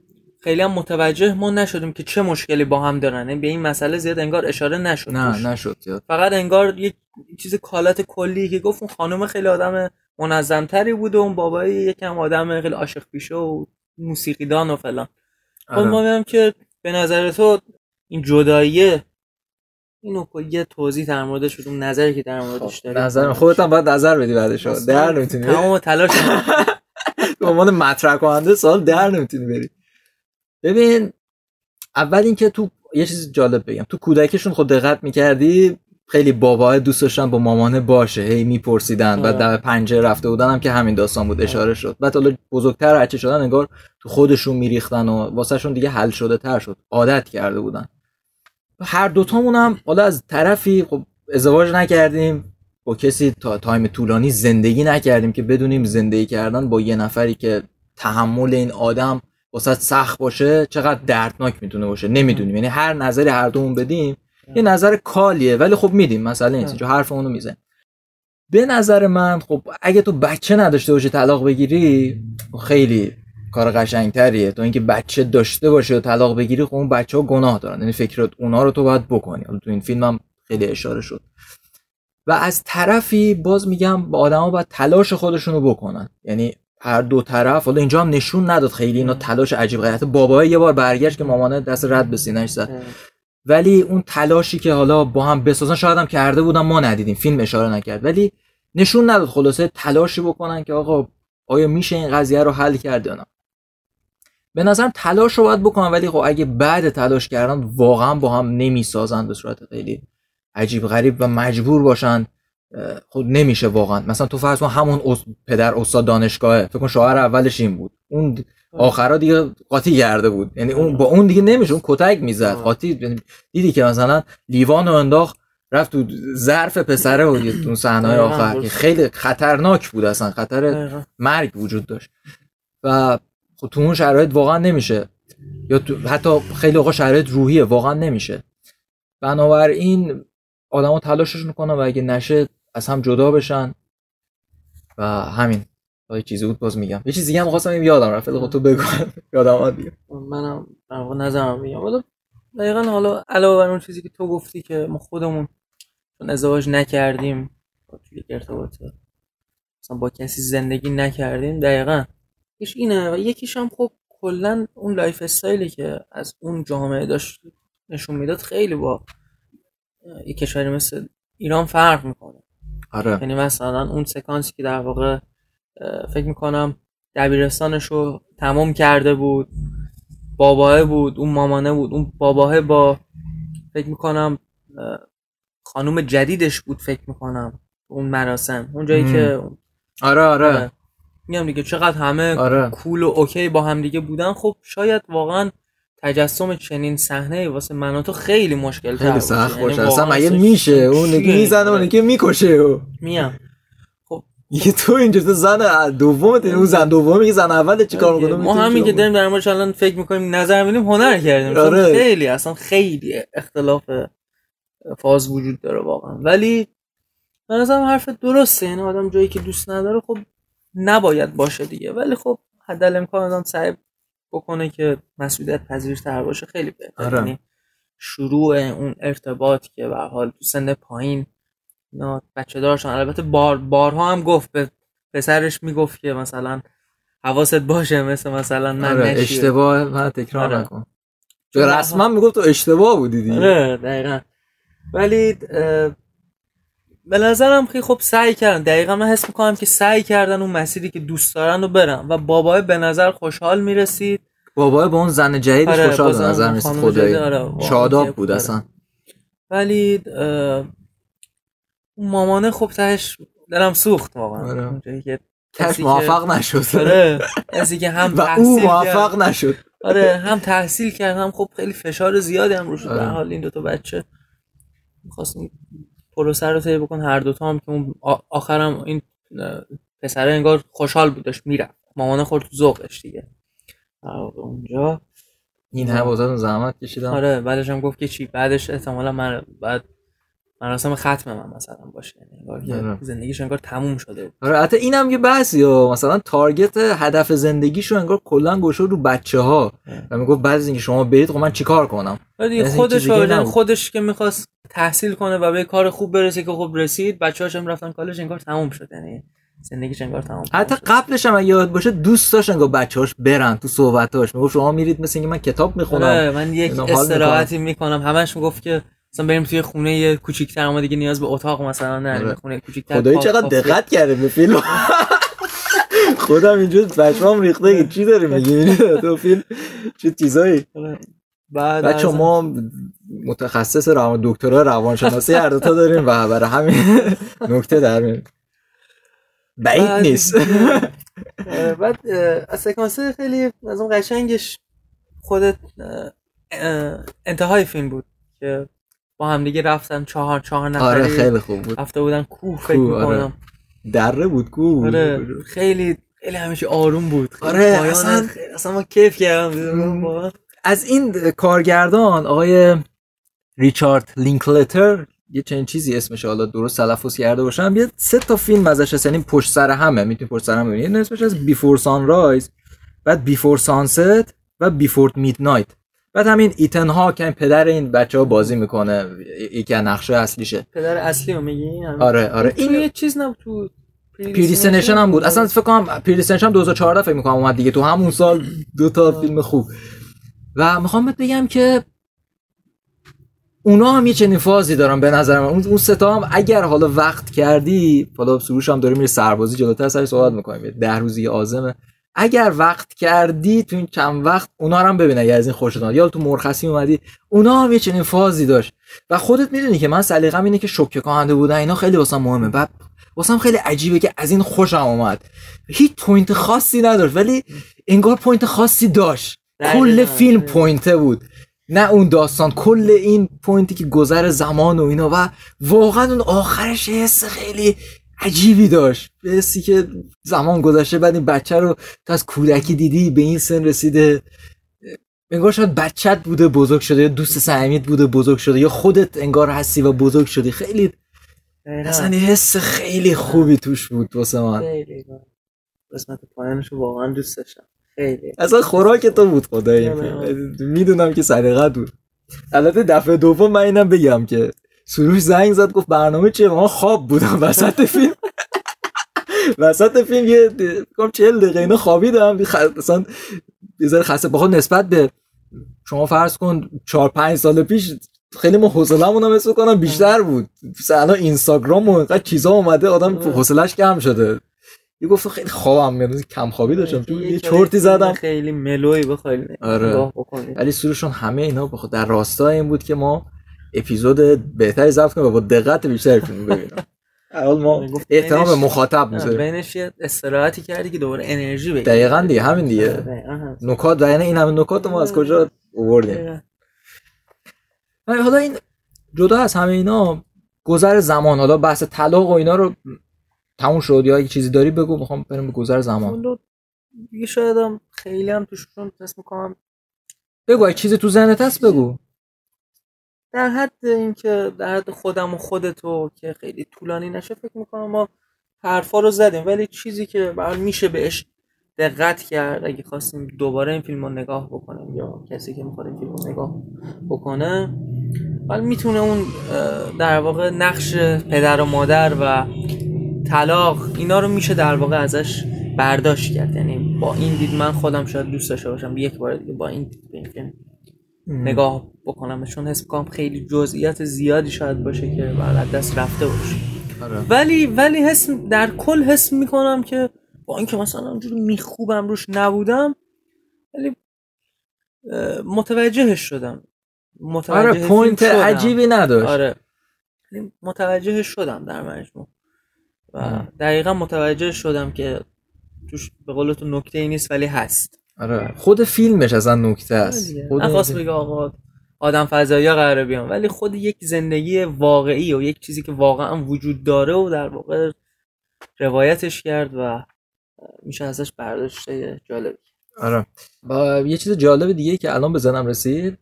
خیلی هم متوجه ما نشدیم که چه مشکلی با هم دارن. یعنی به این مسئله زیاد انگار اشاره نشد. نشد فقط انگار یه چیز کالت کلی که گفت اون خانم خیلی آدم منظمتری بود و اون بابایی یکم آدم خیلی عاشق پیشه و موسیقیدان و فلان. خب ما میگم که به نظر تو این جداییه اینو یه توضیح در موردش بدون، نظری که در موردش داری. نظر خودت هم باید نظر بدی بعدش در نمیتونی تمام تلاش به عنوان مطرح کننده سوال در نمیتونی بری. ببین اول اینکه تو یه چیز جالب بگم، تو کودکشون خود دقت می‌کردی خیلی باباها دوست داشتن با مامانه باشه، هی میپرسیدن و در پنجره رفته بودن هم که همین داستان بود اشاره شد. بعد حالا بزرگتر هرچی شدن انگار تو خودشون میریختن و واسهشون دیگه حل شده تر شد، عادت کرده بودن. هر دوتامون هم حالا از طرفی خب ازدواج نکردیم با کسی، تا تایم طولانی زندگی نکردیم که بدونیم زندگی کردن با یه نفری که تحمل این آدم واسه سخت باشه چقدر دردناک میتونه باشه نمیدونیم. یعنی هر نظری هر دومون بدیم یه نظر کالیه، ولی خب میدیم مسئله نیست، چون حرف اونو میزنیم. به نظر من خب اگه تو بچه نداشته باشی طلاق بگیری خیلی کار قشنگتریه. تو اینکه بچه داشته باشه و طلاق بگیری خب اون بچه‌ها گناه دارن، یعنی فکرات اونا رو تو باید بکنی. تو این فیلم هم خیلی اشاره شد. و از طرفی باز میگم با آدما باید تلاش خودشونو بکنن، یعنی هر دو طرف. حالا اینجا هم نشون نداد خیلی اینا تلاش عجیب غریبه. حتی بابا یه بار برگشت که مامانه دست رد به سینه‌اش زد، ولی اون تلاشی که حالا با هم بسازن شاید هم کرده بودن ما ندیدیم، فیلم اشاره نکرد، ولی نشون نداد خلاصه تلاشی بکنن که آقا آیا میشه این قضیه رو حل کرد یا نه. به نظرم تلاش رو باید بکنن، ولی خب اگه بعد تلاش کردن واقعا با هم نمیسازن به صورت خیلی عجیب غریب و مجبور باشن، خب نمیشه واقعا. مثلا تو فرض کن همون پدر استاد دانشگاهه، فکر کن شاعر اولش این بود، اون آخرا دیگه قاطی کرده بود، یعنی اون با اون دیگه نمیشه، اون کتک میزد قاطی. دیدی که مثلا لیوانو انداخت رفت تو ظرف پسره و اون صحنه آخر که خیلی خطرناک بود، اصلا خطر مرگ وجود داشت و خب تو اون شرایط واقعا نمیشه، یا حتی خیلی اوقات شرایط روحیه واقعا نمیشه. بنابراین آدما تلاششون کنن و اگه نشه از هم جدا بشن و همین. یه چیزی بود باز میگم، یه چیز دیگه هم خواستم یادم رفت، خب تو بگو یادم اومد دیگه. منم در واقع نظرم میگم حالا دقیقاً، حالا علاوه بر اون چیزی که تو گفتی که ما خودمون ازدواج نکردیم، توی ارتباط مثلا با کسی زندگی نکردیم، دقیقاً یکیش اینه و یکیش هم خب کلاً اون لایف استایلی که از اون جامعه داشت نشون میداد خیلی با یک کشوری مثل ایران فرق میکنه. آره، یعنی مثلا اون سکانسی که در واقع فکر میکنم دبیرستانشو تمام کرده بود، باباه بود، اون مامانه بود، اون باباه با فکر میکنم خانوم جدیدش بود، فکر میکنم اون مراسم اون جایی که آره میگم دیگه چقدر همه کول و اوکی با هم دیگه بودن. خب شاید واقعا تجسم چنین صحنه‌ای واسه من و تو خیلی مشکل تر بود، یعنی اصلا مگه میشه اون دیگه میزنه اون که میکشه و میام یه تو اینجوری زن دومت، اون زن دوم میگه زن اول چیکار می‌کنه، ما همین که داریم در موردش الان فکر می‌کنیم نظر می‌دیم هنر کردیم. آره، خیلی اصلا خیلی اختلاف فاز وجود داره واقعا، ولی به نظرم حرف درسته، یعنی آدم جایی که دوست نداره خب نباید باشه دیگه، ولی خب حد الامکان آدم سعی بکنه که مسئولیت پذیرتر باشه خیلی بهتره. یعنی شروع اون ارتباط که به هر حال تو سن پایین نه بچه دارشون، البته بارها هم گفت به پسرش میگفت که مثلا حواست باشه مثلا من نشی اشتباه من تکرار نکن، چون رسما میگفت تو اشتباه بودی دیگه. آره دقیقاً، ولی به نظرم خیلی خوب سعی کردن، دقیقاً من حس میکنم که سعی کردن اون مسیری که دوست دارن رو برن و بابای به نظر خوشحال میرسید، بابای با اون زن جدیدش خوشحال به نظر میرسید، خدایی شاداب بود اصلا. ولی مامانه خب تهش دلم سوخت واقعا، اونجایی که کسی موفق نشد. آره، کسی که هم تحصیل کرد موفق نشد. آره، هم تحصیل کرد، هم خب خیلی فشار زیادی هم روش بود. در حال این دوتا بچه می‌خواستن پروسه رو طی بکن هر دوتا هم، که اون آخرام این پسره انگار خوشحال بود داشت میرفت، مامانه خورد تو ذوقش دیگه اونجا، این هم واسه زحمت کشیدم. آره، بعدش هم گفت که چی بعدش احتمالاً من بعد مراسم ختم من مثلا باشه، یعنی زندگیش انگار تموم شده. آره، حتی اینم یه بحثیه، مثلا تارگت هدف زندگیشو انگار کلا گشود رو بچه‌ها و میگفت بعضی اینکه شما برید خب من چیکار کنم. آره، خودش که می‌خواست تحصیل کنه و به کار خوب برسه که خب رسید، بچه‌هاش هم رفتن کالج، انگار تموم شد، یعنی زندگیش انگار تموم. حتی قبلش هم یاد باشه دوست داشت انگار بچه‌هاش برن تو صحبت‌هاش میگفت شما میرید مثلا اینکه من کتاب می‌خونم، من یک استراحتی می‌کنم، همش میگفت که مثلا بریم توی خونه کوچیک‌تر، ما دیگه نیاز به اتاق مثلا نداریم، خونه کوچیک‌تر. خدایی چقدر دقت کرده به فیلم. خودم اینجور بچه‌ام ریخته چی داری میگی تو فیلم، چه چیزایی. بعد بچه ما متخصص دکترا روانشناسی هر دو تا داریم و برای همین نکته در میاد، بعید نیست. بعد از سکانس خیلی از اون قشنگش خودت انتهای فیلم بود که با هم دیگه رفتن چهار نفری. آره خیلی خوب بود، رفته بودن کوه فکر می‌کنم. آره، دره بود کوه. آره خیلی همیشه آروم بود. آره اصلا ما کیف کردیم. از این کارگردان آقای ریچارد لینکلتر یه چنین چیزی اسمش حالا درست تلفظ کرده باشم، یه 3 تا فیلم ازش هست، یعنی پشت سر همه میتونی پشت سر هم ببینید. اسمش از بیفور سانرایز، بعد بیفور سانست و بیفور میدنایت. بعد همین ایتن ها که پدر این بچه‌ها بازی میکنه، یکی از نقشه اصلیشه. پدر اصلیو میگی؟ آره این یه چیز نبود تو پریسنشن هم بود. اصلا فکر کنم پریسنشن هم 2014 فکر میکنم اومد دیگه، تو همون سال 2 تا فیلم خوب. و میخوام بهت بگم که اونا هم یه چنین فازی دارن به نظر من. اون 3 تا هم اگر حالا وقت کردی، حالا سروش هم داره میره سربازی، جلوتر سر صحبت میکنیم 10 روزی عازمه، اگر وقت کردی تو این چند وقت اونا رو هم ببین اگه از این خوشت اومد یا تو مرخصی اومدی، اونا هم یه چنین فازی داشت. و خودت میدونی که من سلیقه‌م اینه که شوکه کننده بودن اینا خیلی واسم مهمه، بعد واسم خیلی عجیبه که از این خوشم اومد. هیچ پوینت خاصی نداشت ولی انگار پوینت خاصی داشت. کل فیلم پوینته بود، نه اون داستان، کل این پوینتی که گذر زمان و اینا، و واقعا اون آخرش حس خیلی عجیبی داشت، حسی که زمان گذشته، بعد این بچه رو تا از کودکی دیدی به این سن رسیده، انگار شاید بچت بوده بزرگ شده، یا دوست صمیمیت بوده بزرگ شده، یا خودت انگار هستی و بزرگ شدی. خیلی اصلا حس خیلی خوبی توش بود واسه من. خیلی قسمت پایانش واقعا دوست داشتم، خیلی اصلا خوراک تو بود خدایی. میدونم که صدقت بود. البته دفعه دوم من اینم بگم که سروش زنگ زد گفت برنامه چیه، من خواب بودم وسط فیلم. وسط فیلم یه کم 40 دقیقه اینا خوابیدم مثلا بذار خسته بخوام. نسبت به شما فرض کن 4 5 سال پیش خیلی من حوصله‌مون هم حس کنم بیشتر بود، مثلا اینستاگرام و اینقدر چیزا اومده آدم حوصله‌اش کم شده. یه گفت خیلی خوابم میاد، کم خوابی داشتم، یه چرتی زدم خیلی ملوی بخوام نگاه بکنم. ولی سروشون همه اینا بخواد در راستای این بود که ما اپیزود بهتری ضبط کنم و با دقت بیشتری فیلم ببینم. اول ما احترام به مخاطب میذاریم. بینش یه استراحتی کردی که دوباره انرژی بگیری. دقیقاً دیگه همین دیگه. نکات و یعنی این همه نکات ما از کجا آوردیم. حالا این جدا از همه اینا گذر زمان، حالا بحث طلاق و اینا رو تموم شد یا یه چیزی داری بگو، میخوام بریم به گذر زمان. دیگه شاید هم خیلی هم توشون تست می‌کنم. بگو یه چیزی تو ذهنت هست بگو. در حد اینکه در حد خودم و خودتو که خیلی طولانی نشه فکر میکنم ما حرفا رو زدیم، ولی چیزی که برام میشه بهش دقت کرد اگه خواستیم دوباره این فیلم رو نگاه بکنیم یا کسی که میخواد این فیلم رو نگاه بکنه، ولی میتونه اون در واقع نقش پدر و مادر و طلاق اینا رو میشه در واقع ازش برداشت کرد. یعنی با این دید من خودم شاید دوست داشته باشم یک بار دیگه با این دید نگاه بکنم، چون حس می‌کنم خیلی جزئیات زیادی شاید باشه که بعد دست رفته باشه. آره. ولی حس در کل حس می‌کنم که با اینکه مثلا اونجوری میخوبم روش نبودم ولی متوجهش شدم. متوجه آره پوینت عجیبی نداشت. آره. متوجهش شدم در مجموع. و دقیقاً متوجه شدم که توش به قول تو نکته‌ای نیست ولی هست. آره خود فیلمش اصلا نکته است. نخواست بگه آقا آدم فضایی‌ها قراره بیان، ولی خود یک زندگی واقعی و یک چیزی که واقعا وجود داره و در واقع روایتش کرد و میشه ازش برداشت جالبی. آره با یه چیز جالب دیگه که الان به ذهنم رسید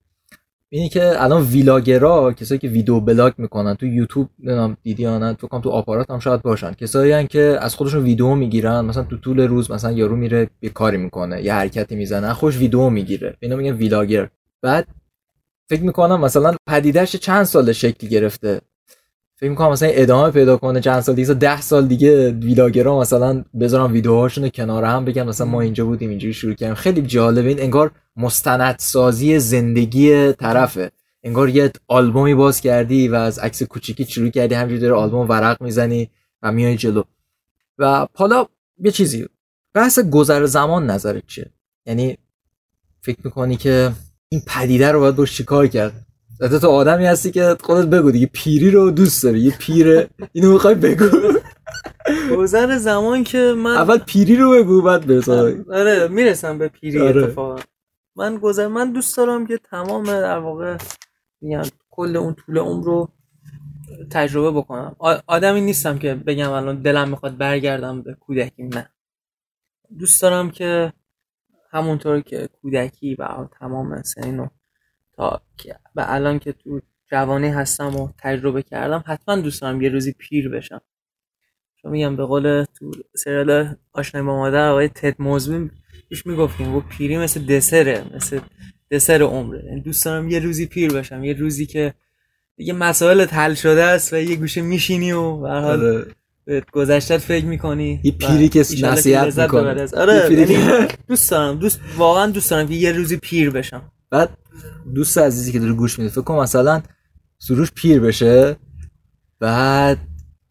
اینه که الان ویلاگرها، کسایی که ویدیو بلاگ میکنن تو یوتیوب نمیدونم دیدی یا نه، تو کام تو آپارات هم شاید باشن، کسایی هستن که از خودشون ویدیو میگیرن، مثلا تو طول روز مثلا یارو میره یه کاری میکنه یه حرکتی میزنه خوش ویدیو میگیره، اینا میگن ویلاگر. بعد فکر میکنم مثلا پدیدهش چند سال شکل گرفته، فکر میکنم مثلا ادامه پیدا کنه چند سال دیگه، 10 سال دیگه ویلاگرها مثلا بذارن ویدیوهاشون کنار هم بگن مثلا ما اینجا بودیم اینجوری شروع کردیم. خیلی جالبه، این انگار مستندسازی زندگی طرفه، انگار یه آلبومی باز کردی و از عکس کوچیکی شروع کردی همینجوری داره آلبوم ورق میزنی و میای جلو. و حالا یه چیزی بحث گذر زمان نظرت چیه؟ یعنی فکر میکنی که این پدیده رو باید باش چیکار کرد؟ حتی تو آدمی هستی که خودت بگو دیگه پیری رو دوست داری، یه پیره اینو میخوای بگو. گذر زمان که من اول پیری رو بگو بعد برسم. آره میرسم به پیری. آره. اتفاقا من دوست دارم که تمام در واقع میگم کل اون طول عمر رو تجربه بکنم. آدمی نیستم که بگم الان دلم میخواد برگردم به کودکی، نه. دوست دارم که همونطور که کودکی و تمام سنینو تا و الان که تو جوانی هستم و تجربه کردم، حتما دوست دارم یه روزی پیر بشم. چون میگم به قول تو سریال آشنای با مادر آقای تد موزبی پیش میگفتیم و پیری مثل دسره، مثل دسر عمره. دوست دارم یه روزی پیر بشم، یه روزی که دیگه مسائلت حل شده است و یه گوشه میشینی و به هر حال به گذشتت فکر میکنی، یه پیری که نصیحت میکنه. آره واقعا دوست دارم که یه روزی پیر بشم. بعد دوست عزیزی که داره گوش میده فکر کنم مثلا سروش پیر بشه بعد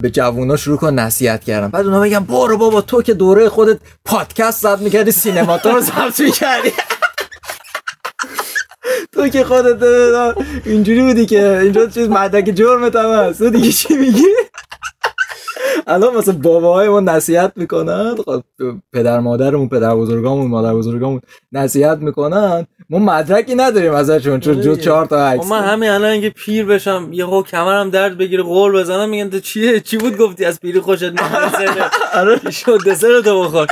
به جوونا شروع کن نصیحت کردم. بعد اونا میگن برو بابا تو که دوره خودت پادکست ضبط میکردی، سینماتون رو ضبط میکردی، تو که خودت اینجوری بودی که اینجا چیز مدرک جرمت هم هست، تو دیگه چی میگی؟ الان مثلا باباهای ما نصیحت میکنن، پدر مادرمون، پدر بزرگامون، مادر بزرگامون نصیحت میکنن، ما مدرکی نداریم ازشون چون جو 4 تا عکس. من همین الان اگه پیر بشم یهو کمرم درد بگیره قول بزنم میگن تو چیه، چی بود گفتی از پیری خوشت نمیاد؟ آره شو دسر تو بخور.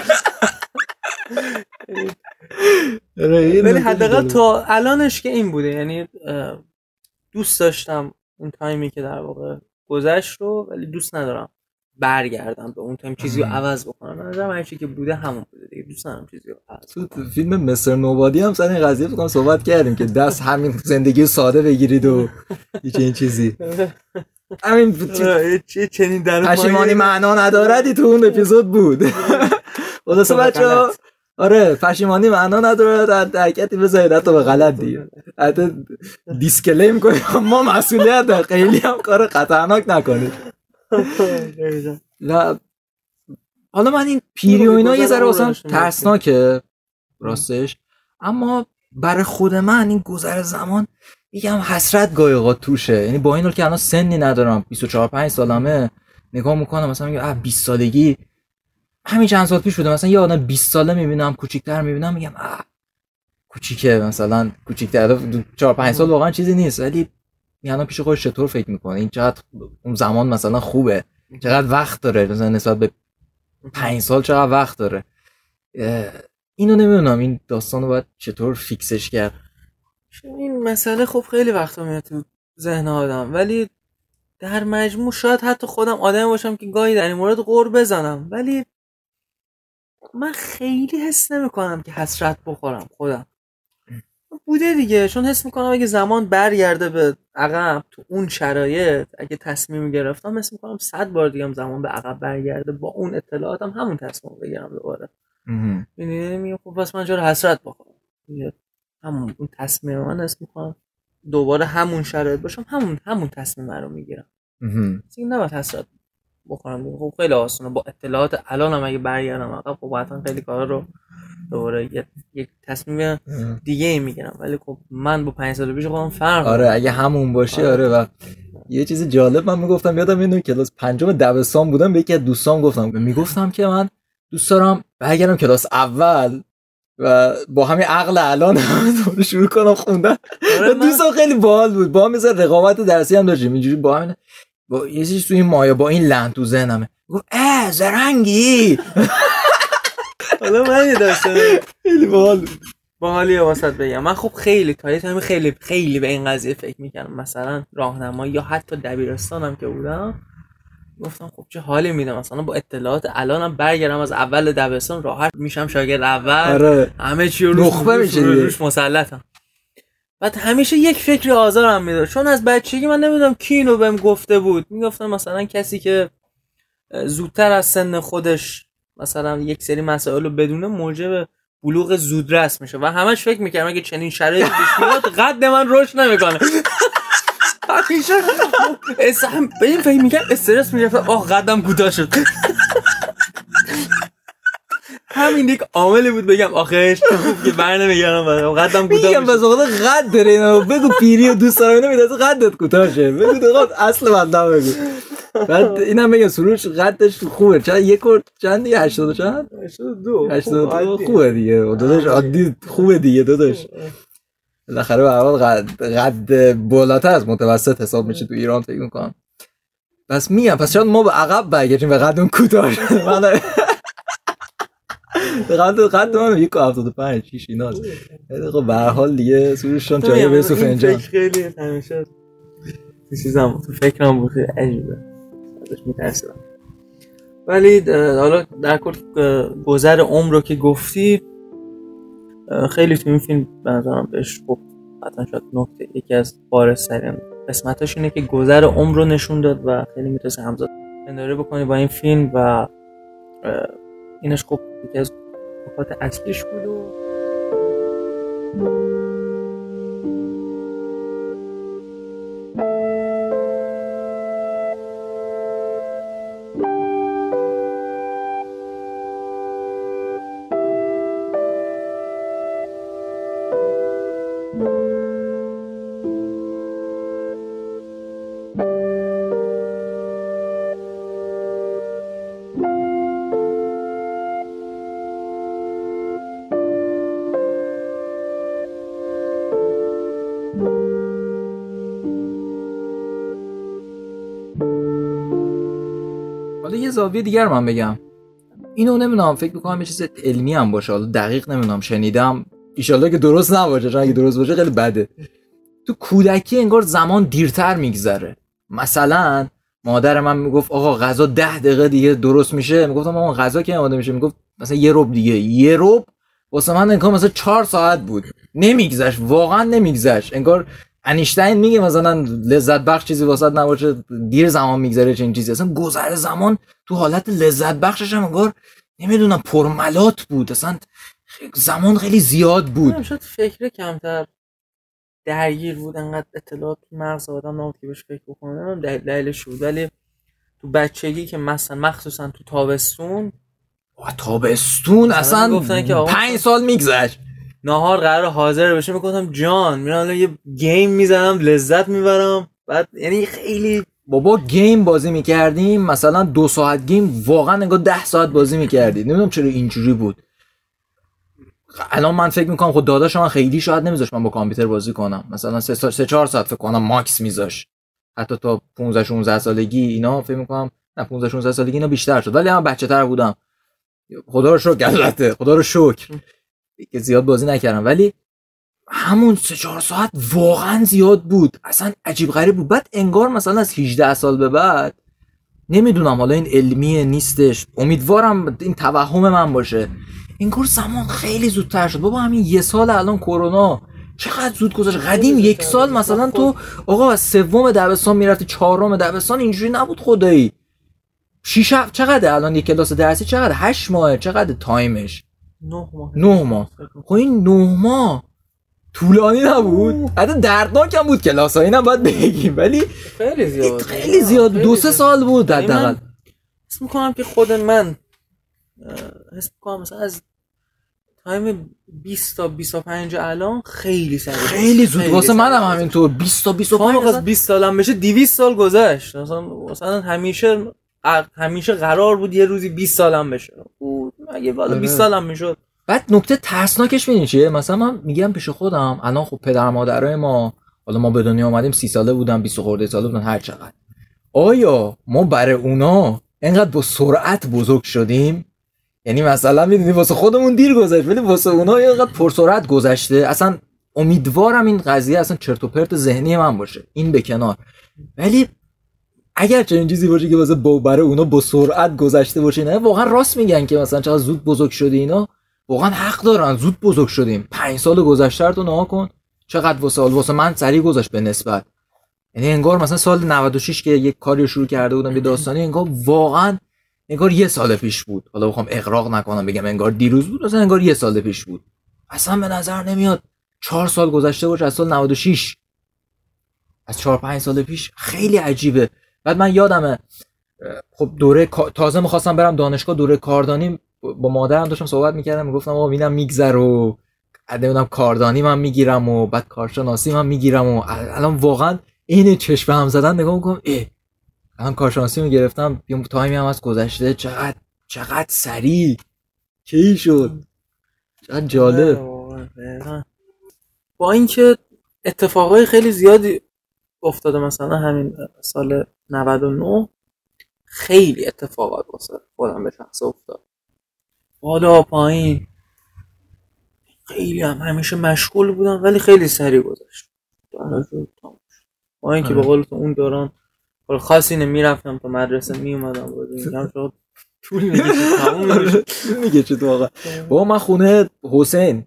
ولی حداقل تا الانش که این بوده، یعنی دوست داشتم اون تایمی که در واقع گذشت رو، ولی دوست ندارم برگردم به اون تایم چیزی رو عوض بکنم. نظرم هر چی که بوده همون بوده دیگه، دوست ندارم چیزی رو عوض بکنم. تو فیلم مستر نوبادی هم سر این قضیه فکر صحبت کردیم که دست همین زندگی ساده بگیرید و این چیزی همین چنین در پشیمانی معنا نداردی تو اون اپیزود بود. خلاصه بچه‌ها آره پشیمانی معنا نداره، حرکتی بزنید حتی به غلط دیگه، حتی دیسکلیم کنید، ما مسئولیت داریم، خیلی هم کار خطرناک نکنید. لا حالا من این پیری و اینا یه ذره واسم ترسناکه راستش، اما برای خود من این گذر زمان میگم حسرت گاهی اوقات توشه، یعنی با این حال که الان سنی ندارم 24-5 سالمه نگاه میکنم مثلا میگم 20 سالگی همین چند سال پیش بوده، مثلا یه آدم 20 ساله میبینم کوچیک‌تر میبینم میگم کوچیکه، مثلا کوچیک‌تر 4-5 سال واقعا چیزی نیست، ولی یعنی پیش خودش چطور فکر میکنه این چقدر اون زمان مثلا خوبه، چقدر وقت داره مثلا نسبت به 5 سال چقدر وقت داره، اینو نمیدونم این داستانو باید چطور فیکسش کرد. این مسئله خب خیلی وقتا میاد تو ذهن آدم، ولی در مجموع شاید حتی خودم آدمی باشم که گاهی در این مورد غر بزنم، ولی من خیلی حس نمیکنم که حسرت بخورم خودم بوده دیگه، چون حس میکنم اگه زمان برگرده به عقب تو اون شرایط اگه تصمیم گرفتم حس میکنم 100 بار دیگه زمان به عقب برگرده با اون اطلاعاتم همون تصمیم بگیرم دوباره. یعنی میگم خب پس من چرا حسرت بخورم، همون اون تصمیم من حس میکنم دوباره همون شرایط باشم همون تصمیم رو میگیرم، این نباید حسرت بخورم دیگه. خب خیلی آسونه با اطلاعات الانم اگه برگردم عقب خب حتما خیلی کارا رو دوباره یک تصمیم دیگه میگیرم، ولی خب من با 5 سال پیش خودم فرق. آره اگه همون باشه آره. و یه چیز جالب من میگفتم، یادم میاد کلاس 5 دبستان بودم، به یکی از دوستام گفتم، میگفتم که من دوست دارم برگردم کلاس اول و با همین عقل الان شروع کنم خوندن. آره دوستم خیلی باحال بود، با هم مثلا رقابت درسی هم داشتیم اینجوری با هم، با یه چیزی تو این مایه با این لند تو ذهنمه گفت زرنگی. حالا من داشتم خیلی باحالیه واسط بگم، من خب خیلی تایید همین خیلی خیلی به این قضیه فکر می‌کردم، مثلا راهنمایی یا حتی دبیرستانم که بودم گفتم خب چه حالی میدم مثلا با اطلاعات الانم برگردم از اول دبیرستان راحت میشم شاگرد اول. آره. همه چی رو نخبه میشه روش مسلطم. بعد همیشه یک فکر آزارم میداد، چون از بچگی من نمیدونم کی اینو بهم گفته بود، میگفتن مثلا کسی که زودتر از سن خودش مثلا یک سری مسائل رو بدونه موجب بلوغ زودرس میشه، و همش فکر میکردم اگه چنین شرایطی پیش بیاد قد من رشد نمیکنه. همیشه اسم به این فکر میکردم، استرس میگرفتم قدم کوتاه شد. همین یک عاملی بود بگم آخرش که برنمیگردم قدم کوتاه میگم واسه خود قد داره اینو بگو پیری و دوست دارم اینو میدازه قدت کوتاه شه بگو دقیقاً اصل بنده بگو. بعد اینم میگه سروش قدش خوبه چرا یک و چند دیگه 80 چند 82 خوبه دیگه داداش، عادی خوبه دیگه داداش، بالاخره به هر حال قد بالاتر از متوسط حساب میشه تو ایران فکر می‌کنم. پس میگم پس شاید ما به عقب برگردیم و قد اون کوتاه شه. حالا قد من 1.75 6 ایناست. خب به هر حال دیگه سروششون جای به سفنجان خیلی همیشه چیزام تو فکرم بود، عجیبه ازش میترسیدم. ولی حالا در کل گذر عمر رو که گفتی خیلی تو این فیلم به نظرم بهش خب حتما شاید نکته یکی از بارزترین قسمتاش اینه که گذر عمر رو نشون داد و خیلی میتونست همزاد انداره بکنی با این فیلم و اینش خب یکی از نکات اصلیش بود. و حالا یه زاویه دیگر من بگم، اینو نمیدونم، فکر میکنم یه چیز علمی هم باشه، حالا دقیق نمیدونم، شنیدم، ایشالله که درست نباشه، چون اگه درست باشه خیلی بده. تو کودکی انگار زمان دیرتر میگذره. مثلا مادر من میگفت آقا غذا 10 دقیقه دیگه درست میشه، میگفتم آقا غذا که آماده میشه، میگفت مثلا یه ربع دیگه، یه ربع واسه من انگار مثلا 4 ساعت بود، نمیگذشت، واقعا نمیگذشت. انگار انیشتین میگه مثلا لذت بخش چیزی واسط نباشه دیر زمان میگذره، چنین چیزی. اصلا گذر زمان تو حالت لذت بخشش هم انگار نمیدونم پرملات بود، اصلا زمان خیلی زیاد بود. شاید فکر کمتر درگیر بود، انقدر اطلاعات مغز آدم نبود که بهش فکر بکنم، دلیلش بود. ولی تو بچگی که مثلا مخصوصا تو تابستون، تابستون اصلا 5 سال میگذشت، نهار قرار حاضر بشه، میگفتم جان میرم یه گیم میزنم لذت میبرم. بعد یعنی خیلی بابا گیم بازی میکردیم، مثلا 2 ساعت گیم، واقعا انگار 10 ساعت بازی میکردید. نمیدونم چرا اینجوری بود. الان من فکر میکنم خود داداش من خیلی شاید نمیذاشت من با کامپیوتر بازی کنم، مثلا 3-4 ساعت فکر کنم ماکس میذاشت، حتی تا 15-16 سالگی اینا، فکر میکنم نه 15-16 سالگی اینا بیشتر شد، ولی من بچه تر بودم، خدا رو شکر، البته خدا رو شکر که زیاد بازی نکردم، ولی همون 3-4 ساعت واقعا زیاد بود، اصلا عجیب غریب بود. بعد انگار مثلا از 18 سال به بعد، نمیدونم حالا این علمیه نیستش، امیدوارم این توهم من باشه، این کار زمان خیلی زودتر شد. بابا همین 1 سال الان کرونا چقدر زود گذشت. قدیم 1 سال مثلا تو آقا از 3 دبستان میرفتی 4 دبستان، اینجوری نبود خدایی. 6 چقدر الان یک کلاس درسی چقدر؟ 8 ماه چقدر تایمش؟ 9 ماه. 9 ماه. خب این 9 ماه طولانی نبود، حتی دردناک هم بود کلاس‌ها، اینم باید بگیم، ولی خیلی زیاد، خیلی زیاد، 2-3 سال بود حداقل. اسم می‌کنم که خود من حس می‌کنم مثلا از تایم 20 تا 25 الان خیلی سریع، خیلی زود. واسه منم همینطور 20 تا 25 از 20 سالم بشه 200 سال گذشت. مثلا همیشه قرار بود یه روزی 20 سالم بشه، اگه والا 20 سالم میشد. بعد نکته ترسناکش میدین چیه؟ مثلا من میگم پیش خودم الان، خب پدر مادرای ما، حالا ما به دنیا اومدیم 30 ساله بودن، 20 خورده ساله بودن، هر چقدر، آیا ما برای اونا اینقدر با سرعت بزرگ شدیم؟ یعنی مثلا میدونی واسه خودمون دیر گذشت، ولی واسه اونا اینقدر پر سرعت گذشته. اصلا امیدوارم این قضیه اصلا چرت و پرت ذهنی من باشه، این به کنار، ولی اگر چنین چیزی باشه که واسه برای اونا با سرعت گذشته باشه، نه واقعا راست میگن که مثلا چقدر زود بزرگ شده اینا، واقعا حق دارن، زود بزرگ شدیم. 5 سال گذشته رو نها کن چقدر واسه من سریع گذشت به نسبت. یعنی انگار مثلا سال 96 که یک کاری رو شروع کرده بودم به داستانی، انگار واقعا انگار 1 سال پیش بود. حالا بخوام اغراق نکنم بگم انگار دیروز بود، مثلا انگار 1 سال پیش بود. اصلا به نظر نمیاد 4 سال گذشته باشه از سال 96، از 4-5 سال پیش. خیلی عجیبه. بعد من یادمه، خب دوره تازه می‌خواستم برم دانشگاه، دوره کاردانی، با مادرم داشتم صحبت می‌کردم، میگفتم آقا اینم میگذره و نمیدونم کاردانی من میگیرم و بعد کارشناسی من میگیرم و الان واقعا این چشم به هم زدن نگاه می‌کنم، الان کارشناسی رو گرفتم، یه تایمی هم از گذشته، چقدر سریع چی شد، چقدر جالب. با اینکه اتفاقای خیلی زیادی افتاده، مثلا همین سال 99 خیلی اتفاقات واسه خودم به شخص افتاد، بالا پایین، خیلی هم همیشه مشغول بودم، ولی خیلی سریع گذشت. با اینکه به قول تو اون دوران ولی خاصی نمیرفتم، تا مدرسه میومدم بود میگم شد طول میگه چه واقعا. بابا من خونه حسین،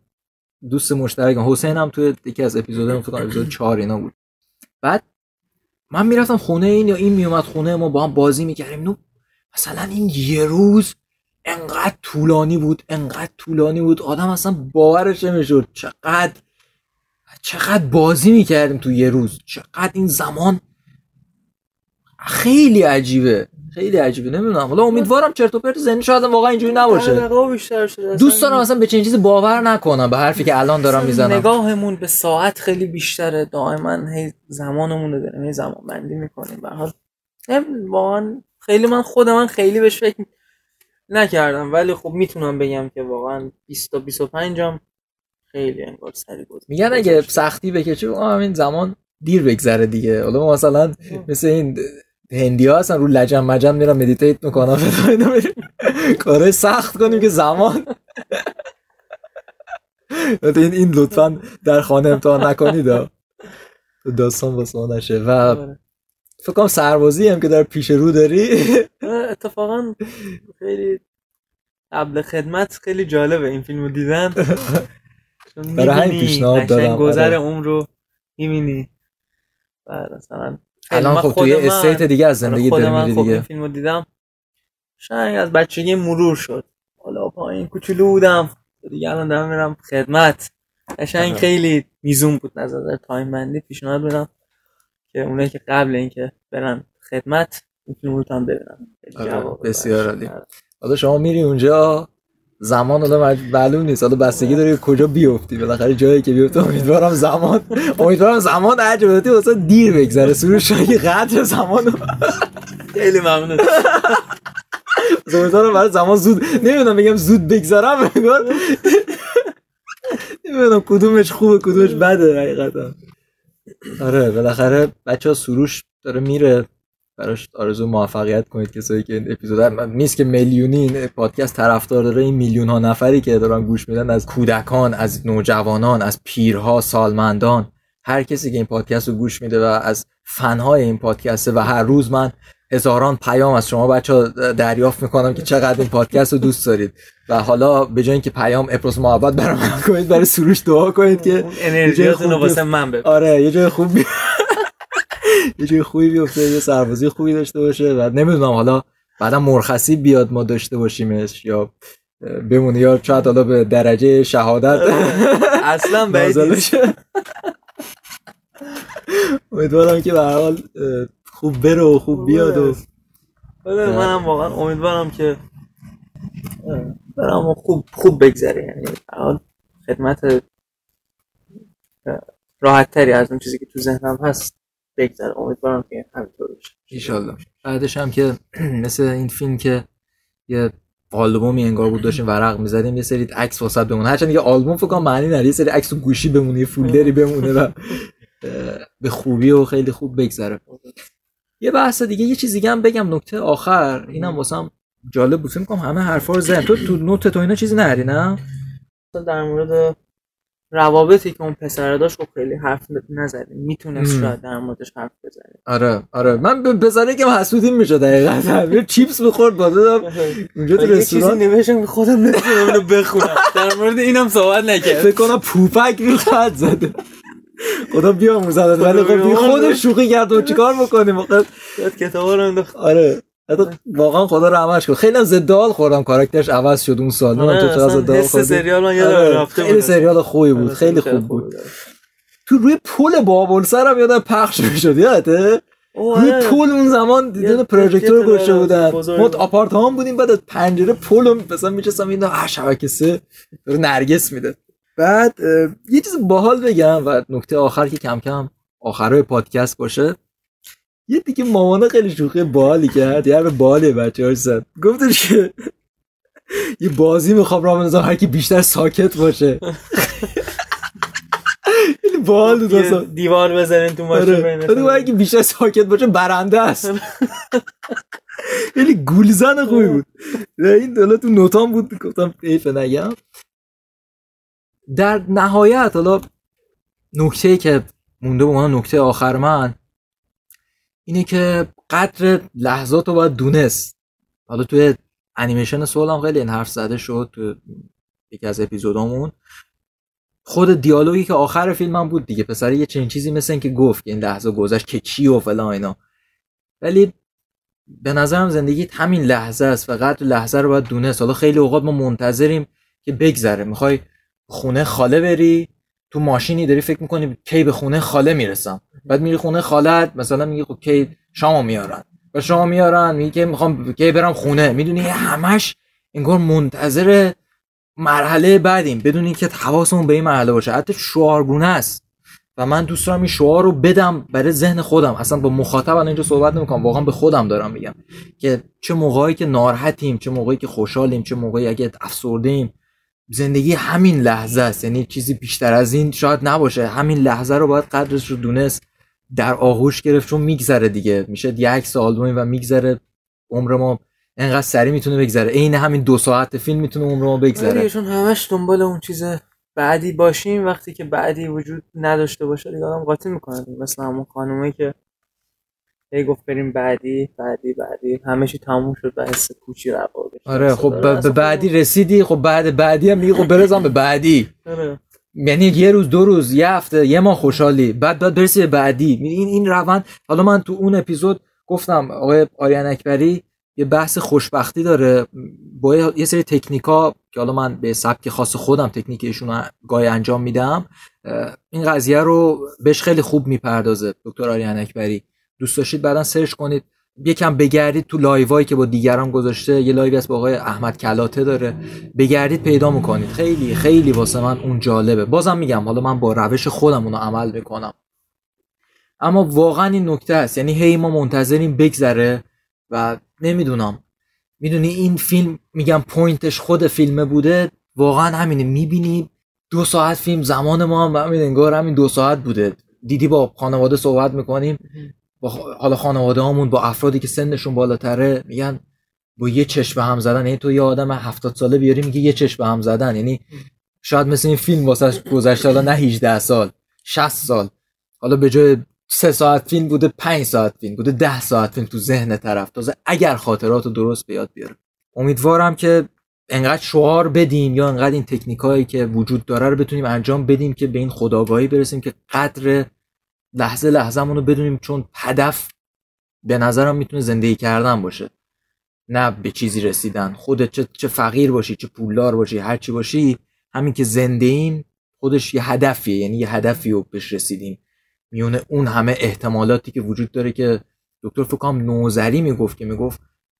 دوست مشترکم، حسین هم توی یکی از اپیزودام فکر کنم اپیزود 4 اینا بود، بعد من میرفتم خونه این یا این میومد خونه ما، با هم بازی میکردیم. نو مثلا این یه روز انقدر طولانی بود، انقدر طولانی بود، آدم اصلا باورش نمیشد چقدر بازی میکردیم تو یه روز، چقدر این زمان خیلی عجیبه، خیلی عجیبه. نمیدونم حالا، امیدوارم چرت و پرت ذهنی شاید واقعا اینجوری نباشه. دوست دارم اصلا به چنین چیزی باور نکنم، به حرفی که الان دارم میزنم. نگاهمون به ساعت خیلی بیشتره، دائما هی زمانمون رو داریم، هی زمان بندی میکنیم. به هر حال واقعا خیلی من خودم خیلی بهش فکر نکردم، ولی خب میتونم بگم که واقعا 20 تا 25 هم خیلی انگار سریع بود. میگن اگه سختی بکشی همین زمان دیر بگذره دیگه. حالا مثلا مثل این هندی‌ها هستن رو لجن مجن میرن مدیتیت میکنن، کارهای سخت کنیم که زمان این لطفاً در خانه امتحان نکنید داستان واسه ما نشه. و فکر کنم سربازی هم که در پیش رو داری اتفاقاً خیلی قبل خدمت خیلی جالبه این فیلمو دیدن، چون میبینی قشنگ گذر عمر رو میبینی. بعد مثلا الان خب توی استیت دیگه از زندگی داری میری دیگه. فیلمو دیدم شاید از بچگی مرور شد حالا پایین کوچولو بودم دیگه، الان دارم میرم خدمت. قشنگ خیلی میزون بود نظر تایم بندی. پیشنهاد میدم که اونایی که قبل اینکه برن خدمت این فیلمو هم ببینن. بسیار عالی. حالا شما میری اونجا زمان حالا معلوم نیست، حالا بستگی داره کجا بیفتی، بالاخره جایی که بیفتی امیدوارم زمان هر جا بیفتی واسه دیر بگذره. سروش قدر زمانو خیلی ممنون. امیدوارم برای زمان زود، نمیدونم بگم زود بگذرم، بگم نمیدونم کدومش خوبه کدومش بده حقیقتا. آره بالاخره بچه‌ها سروش داره میره، براش آرزو موفقیت کنید. کسایی که این اپیزود نیست که میلیونی این پادکست طرفدار داره، این میلیون ها نفری که دارن گوش میدن، از کودکان، از نوجوانان، از پیرها، سالمندان، هر کسی که این پادکست رو گوش میده و از فنهای این پادکسته. و هر روز من هزاران پیام از شما بچه‌ها دریافت میکنم که چقدر این پادکست رو دوست دارید. و حالا به جای اینکه پیام اپروز محبت برام کنید، برای سروش دعا کنید که انرژیاتون رو واسه من بده. آره یه جای خوب یه جای خوبی بیفته، یه سربازی خوبی داشته باشه. و نمیدونم حالا بعدا مرخصی بیاد ما داشته باشیمش یا بمونه، یا شاید حالا به درجه شهادت اصلا بعید نیست. امیدوارم که به هر حال خوب بره و خوب بیاد. و منم واقعا امیدوارم که برام خوب بگذره، یعنی به هر حال خدمت راحت تری از اون چیزی که تو ذهنم هست بگذر. امیدوارم که همینطور بشه ان شاء الله. بعدش هم که مثل این فیلم که یه آلبومی انگار بود داشتیم ورق می‌زدیم، یه سری عکس واسط بمونه، هرچند دیگه آلبوم فکر کنم معنی نداره، یه سری عکس و گوشی بمونه، یه فولدری بمونه و به خوبی و خیلی خوب بگذره. یه بحث دیگه، یه چیز دیگه هم بگم نکته آخر، اینم واسم جالب بود، فکر کنم همه حرفا رو زدم. تو نوت تو اینا چیزی نداری نه؟ در مورد روابطی که اون پسره داشت خب خیلی حرف نزدیم، میتونست شاید در موردش حرف بزنیم. آره من بزنه که حسودیم میشه دقیقاً. یه چیپس می‌خورد بازم اونجا تو رستوران نمیشم خودم نمی‌تونم اینو بخونم. در مورد اینم صحبت نکرد. فکر کنم پوپک رو خط زده. خدا بیاموزه. ولی خب خودش شوخی کرد و چیکار بکنیم وقت کتابا رو انداخت. آره. واقعا خدا رحمتش کنه. خیلی زدال خوردم، کاراکترش عوض شد اون سال. من تو چرا زدال خوردم؟ سریال من یادم رفته بود. این سریال خوبی بود، خیلی خوب بود. تو روی پل بابلسر هم یادم پخش می‌شد، یادته؟ روی پل اون زمان دیدن پروژکتور گذاشته بودن. ما تو آپارتمان بودیم، بعد از پنجره پلم مثلا می‌چستم اینا شبکه سه رو نرگس میده. بعد یه چیز باحال بگم و نکته آخر که کم کم آخرای پادکست باشه. یه دیگه مامانه خیلی شوخی باحالی کرد، یه باحالی بچه‌هاش زد، گفتش که یه بازی میخوام راه بندازم هر کی بیشتر ساکت باشه. خیلی باحال بود، دیوار بزنن تو ماشین بینه، هر کی بیشتر ساکت باشه برنده است. خیلی گولزن خوبی بود. این حالا تو نوتام بود، گفتم حیف نگم. در نهایت حالا نکته‌ای که مونده به من، نکته آخر من اینه که قدر لحظاتو باید دونست. حالا توی انیمیشن سولم خیلی این حرف زده شد تو یکی از اپیزودامون، خود دیالوگی که آخر فیلمم بود دیگه، پسر یه چنین چیزی مثل این که گفت که این لحظه گذشت که چی و فلان اینا. ولی به نظرم زندگیت همین لحظه است و قدر لحظه رو باید دونست. حالا خیلی اوقات ما منتظریم که بگذره، میخوای خونه خاله بری، تو ماشینی داری فکر میکنی کی به خونه خاله میرسم، بعد میری خونه خالت مثلا میگی خب کی شامو میارن، بعد شام میارن میگی که میخوام کی برم خونه. میدونی همش انگار منتظر مرحله بعدیم بدون اینکه حواسمون به این مرحله باشه. حتی شعارگونه است و من دوست دارم این شعار رو بدم برای ذهن خودم، اصلا با مخاطب الان اینجا صحبت نمیکنم، واقعا به خودم دارم میگم که چه موقعی که ناراحتیم، چه موقعی که خوشحالیم، چه موقعی اگه افسرده‌ایم، زندگی همین لحظه است، یعنی چیزی بیشتر از این شاید نباشه. همین لحظه رو باید قدرش رو دونست در آغوش گرفت، چون میگذره دیگه، میشه یک سال دوم و میگذره عمر ما، انقدر سری میتونه بگذره، عین همین دو ساعت فیلم میتونه عمر ما بگذره، چون همش دنبال اون چیزه بعدی باشیم. وقتی که بعدی وجود نداشته باشه دیگه آدم قاطی میکنه، مثلا همون خانومه که هی گفت بریم بعدی همه چی تموم شد و حس پوچی روا بشه. آره خب به بعدی رسیدی، خب بعد بعدی هم میگه خب برسم به بعدی. آره یعنی یه روز، دو روز، یه هفته، یه ماه خوشحالی، بعد برسی به بعدی. این روند. حالا من تو اون اپیزود گفتم آقای آریان اکبری یه بحث خوشبختی داره با یه سری تکنیکا که حالا من به سبک خاص خودم تکنیک ایشون گاهی انجام میدم. این قضیه رو بهش خیلی خوب میپردازه دکتر آریان اکبری. دوست داشتید بعداً سرچ کنید، یکم بگردید تو لایوایی که با دیگران گذاشته، یه لایوی هست با آقای احمد کلاته داره، بگردید پیدا میکنید. خیلی خیلی واسه من اون جالبه. بازم میگم حالا من با روش خودم اونو عمل میکنم، اما واقعا این نکته است، یعنی هی ما منتظریم بگذره و نمیدونم، میدونی این فیلم میگم پوینتش خود فیلمه بوده، واقعا همینه. میبینی دو ساعت فیلم، زمان ما هم انگار همین دو ساعت بوده. دیدی با خانواده صحبت میکنیم، حالا خانواده هامون با افرادی که سنشون بالاتره، میگن با یه چشم به هم زدن. یعنی تو یه آدم 70 ساله بیاری میگه یه چشم به هم زدن، یعنی شاید مثل این فیلم واسش گذشته حالا نه 18 سال 60 سال، حالا به جای 3 ساعت فیلم بوده 5 ساعت فیلم بوده 10 ساعت فیلم تو ذهن طرف، تازه اگر خاطراتو درست به یاد بیاره. امیدوارم که انقدر شعار بدیم یا انقدر این تکنیکایی که وجود داره رو بتونیم انجام بدیم که به این خودآگاهی برسیم که قدر لحظه‌مون رو بدونیم، چون هدف به نظرم میتونه زندگی کردن باشه، نه به چیزی رسیدن. خودت چه فقیر باشی چه پولدار باشی، هر چی باشی، همین که زنده‌ایم خودش یه هدفیه، یعنی یه هدفی رو بهش رسیدیم میونه اون همه احتمالاتی که وجود داره. که دکتر فکام نوذری میگفت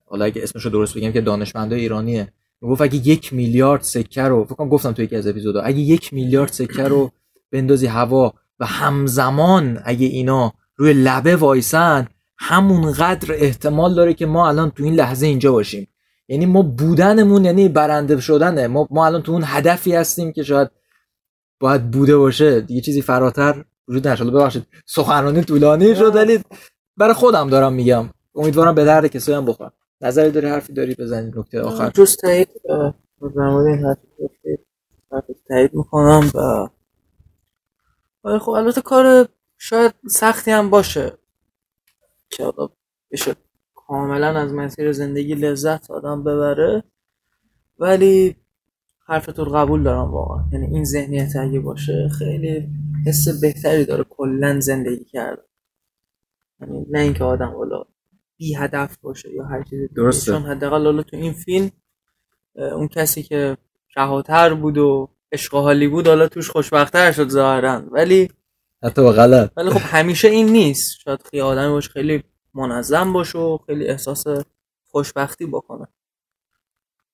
حالا اگه اسمشو درست بگم که دانشمندای ایرانیه، میگفت اگه 1 میلیارد سکه رو، فکر کنم گفتم تو یکی از اپیزودا، اگه 1 میلیارد سکه رو بندازی هوا و همزمان اگه اینا روی لبه وایسن، همونقدر احتمال داره که ما الان تو این لحظه اینجا باشیم. یعنی ما بودنمون یعنی برنده شدنه، ما الان تو اون هدفی هستیم که شاید باید بوده باشه، دیگه چیزی فراتر وجود نداره. ببخشید سخنرانی طولانی شد، ولی برای خودم دارم میگم، امیدوارم به درد کسی هم بخوره. نظری داری، حرفی داری بزنید نکته آخر؟ جز تایید می‌کنم و خب البته کار شاید سختی هم باشه که آدم بشه کاملا از مسیر زندگی لذت آدم ببره، ولی حرفتو قبول دارم واقعا. یعنی این ذهنیت اگه باشه خیلی حس بهتری داره کلا زندگی کردن، یعنی نه اینکه آدم والا بی هدف باشه یا هر چیزی درسته. چون حداقل حالا تو این فیلم اون کسی که رهاتر بود و عشق حالی بود حالا توش خوشبخت‌تر شد ظاهرا، ولی حتی با غلط، ولی خب همیشه این نیست. شاید خیلی آدمی باشه خیلی منظم باشه و خیلی احساس خوشبختی بکنه،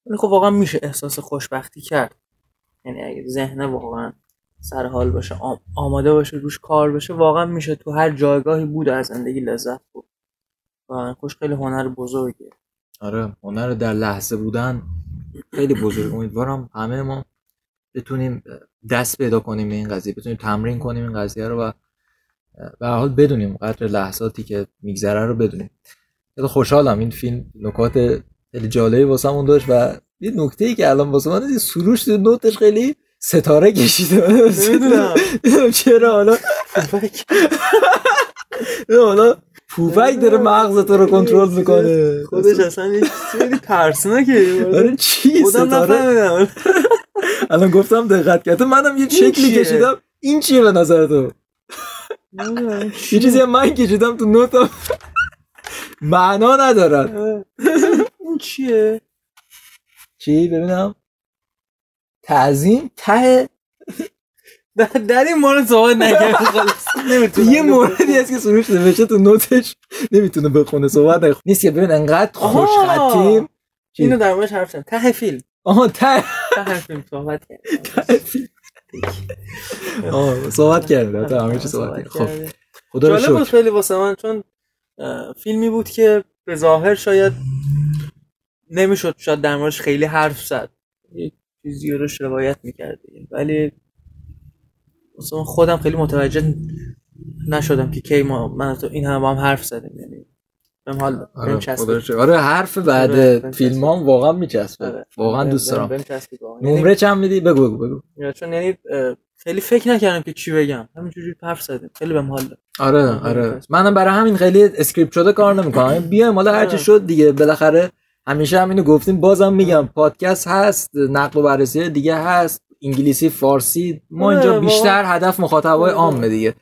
ولی خب واقعا میشه احساس خوشبختی کرد، یعنی اگه ذهن واقعا سر حال باشه، آماده باشه، روش کار باشه، واقعا میشه تو هر جایگاهی بود از زندگی لذت برد. واقعا خوش خیلی هنر بزرگیه. آره هنر در لحظه بودن خیلی بزرگ. امیدوارم همه ما بتونیم دست پیدا کنیم به این قضیه، بتونیم تمرین کنیم این قضیه رو و به هر حال بدونیم قدر لحظاتی که میگذره رو بدونیم. خیلی خوشحالم این فیلم نکات خیلی جالبی واسمون داشت و یه نکته‌ای که الان واسه من دید سروش دید نوتش خیلی ستاره کشیده، نمیدونم چرا. حالا پوپک داره مغزت رو کنترل میکنه خودش، اصلا یه خیلی ترسناکه. آره چی ستاره؟ الان گفتم دقت کرده، منم یه شکلی کشیدم. این چیه به نظر تو؟ یه چیزی من کشیدم تو نوتم معنا ندارد. این چیه؟ چی ببینم؟ تعظیم ته در این مورد صحبت نکنه خالص. نمیتونه یه موردی هست که سروش نوشته تو نوتش نمیتونه بخونه، صحبت نکنه. نیست که ببین انقدر خوش خطیم. اینو در موردش حرف زدم. ته فیلم. آها ته فیلم صحبت کردیم. صحبت کردیم. تا همه چی صحبت کردیم. خب خدا رو شکر. جالب بود خیلی واسه من، چون فیلمی بود که به ظاهر شاید نمیشد شاید در موردش خیلی حرف زد، یه چیزی روش روایت میکردیم، ولی مثلا خودم خیلی متوجه نشدم که کی ما من تو این هم حرف زدیم، یعنی بهم حال بهم چسبید. آره حرف بعد فیلمام واقعا میچسبه، واقعا دوست دارم. نمره چند میدی؟ بگو. چون یعنی خیلی فکر نکردم که چی بگم، همینجوری حرف زدم، خیلی بهم حال داد. آره منم برای همین خیلی اسکریپت شده کار نمیکنم، بیایم حالا هرچی شد دیگه. بالاخره همیشه همینو گفتیم، بازم میگم پادکست هست، نقد و بررسی دیگه هست، انگلیسی، فارسی، ما اینجا بیشتر هدف مخاطبای عامه دیگه.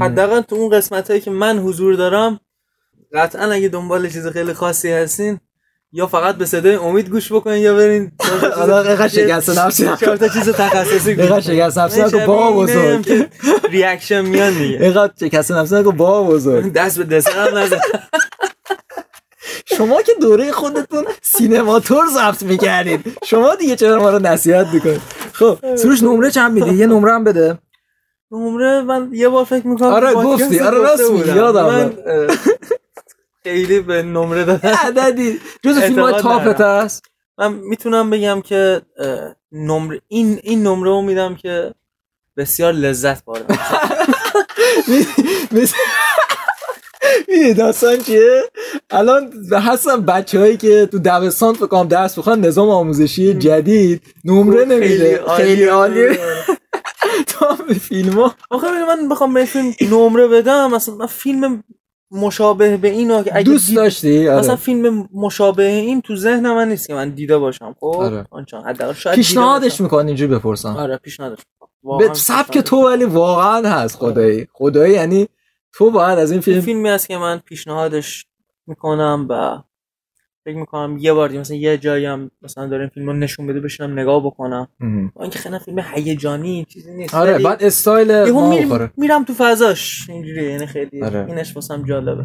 حداقل تو اون قسمتایی که من حضور دارم قطعا اگه دنبال چیز خیلی خاصی هستین یا فقط به صدای امید گوش بکنین یا برین علاقه شکست نفسین چهار تا چیز تخصصی گوش بدین. شکست نفسین که بابا بزرگ ریاکشن میاد دیگه. شکست نفسین که بابا بزرگ دست به دست هم نزن. شما که دوره خودتون سینماتور ضبط میکردید، شما دیگه چرا ما رو نصیحت میکنید؟ خب سروش نمره چند میدی؟ یه نمره هم بده. نمره من یه بار فکر میکنم. آره گفتی، آره راست میگی، یادم من خیلی به نمره دادن عددی جز فیلم‌های تاپت هست. من میتونم بگم که نمره این نمره رو میدم که بسیار لذت بردم. میدید داستان چیه؟ الان هستن بچه هایی که تو دبستان فکر کنم درس بخوان، نظام آموزشی جدید نمره نمیده خیلی عالیه تا به فیلم ها. آخه من بخوام به فیلم نمره بدم، مثلا من فیلم مشابه به این که دوست داشتی؟ آره. مثلا فیلم مشابه این تو ذهن من نیست که من دیده باشم. خب آره. پیشنهادش میکنم اینجوری بپرسم. آره پیشنهادش میکنم به سبک تو، ولی واقعا هست خدایی یعنی تو باید از این فیلمی هست که من پیشنهادش میکنم و فکر میکنم یه بار دیگه مثلا یه جایی هم مثلا دارم فیلمو نشون بده بشینم نگاه بکنم. اینکه خیلی فیلم هیجانی چیزی نیست. آره بعد استایل میرم تو فضاش اینجوری، یعنی خیلی آره. اینش واسم جالبه،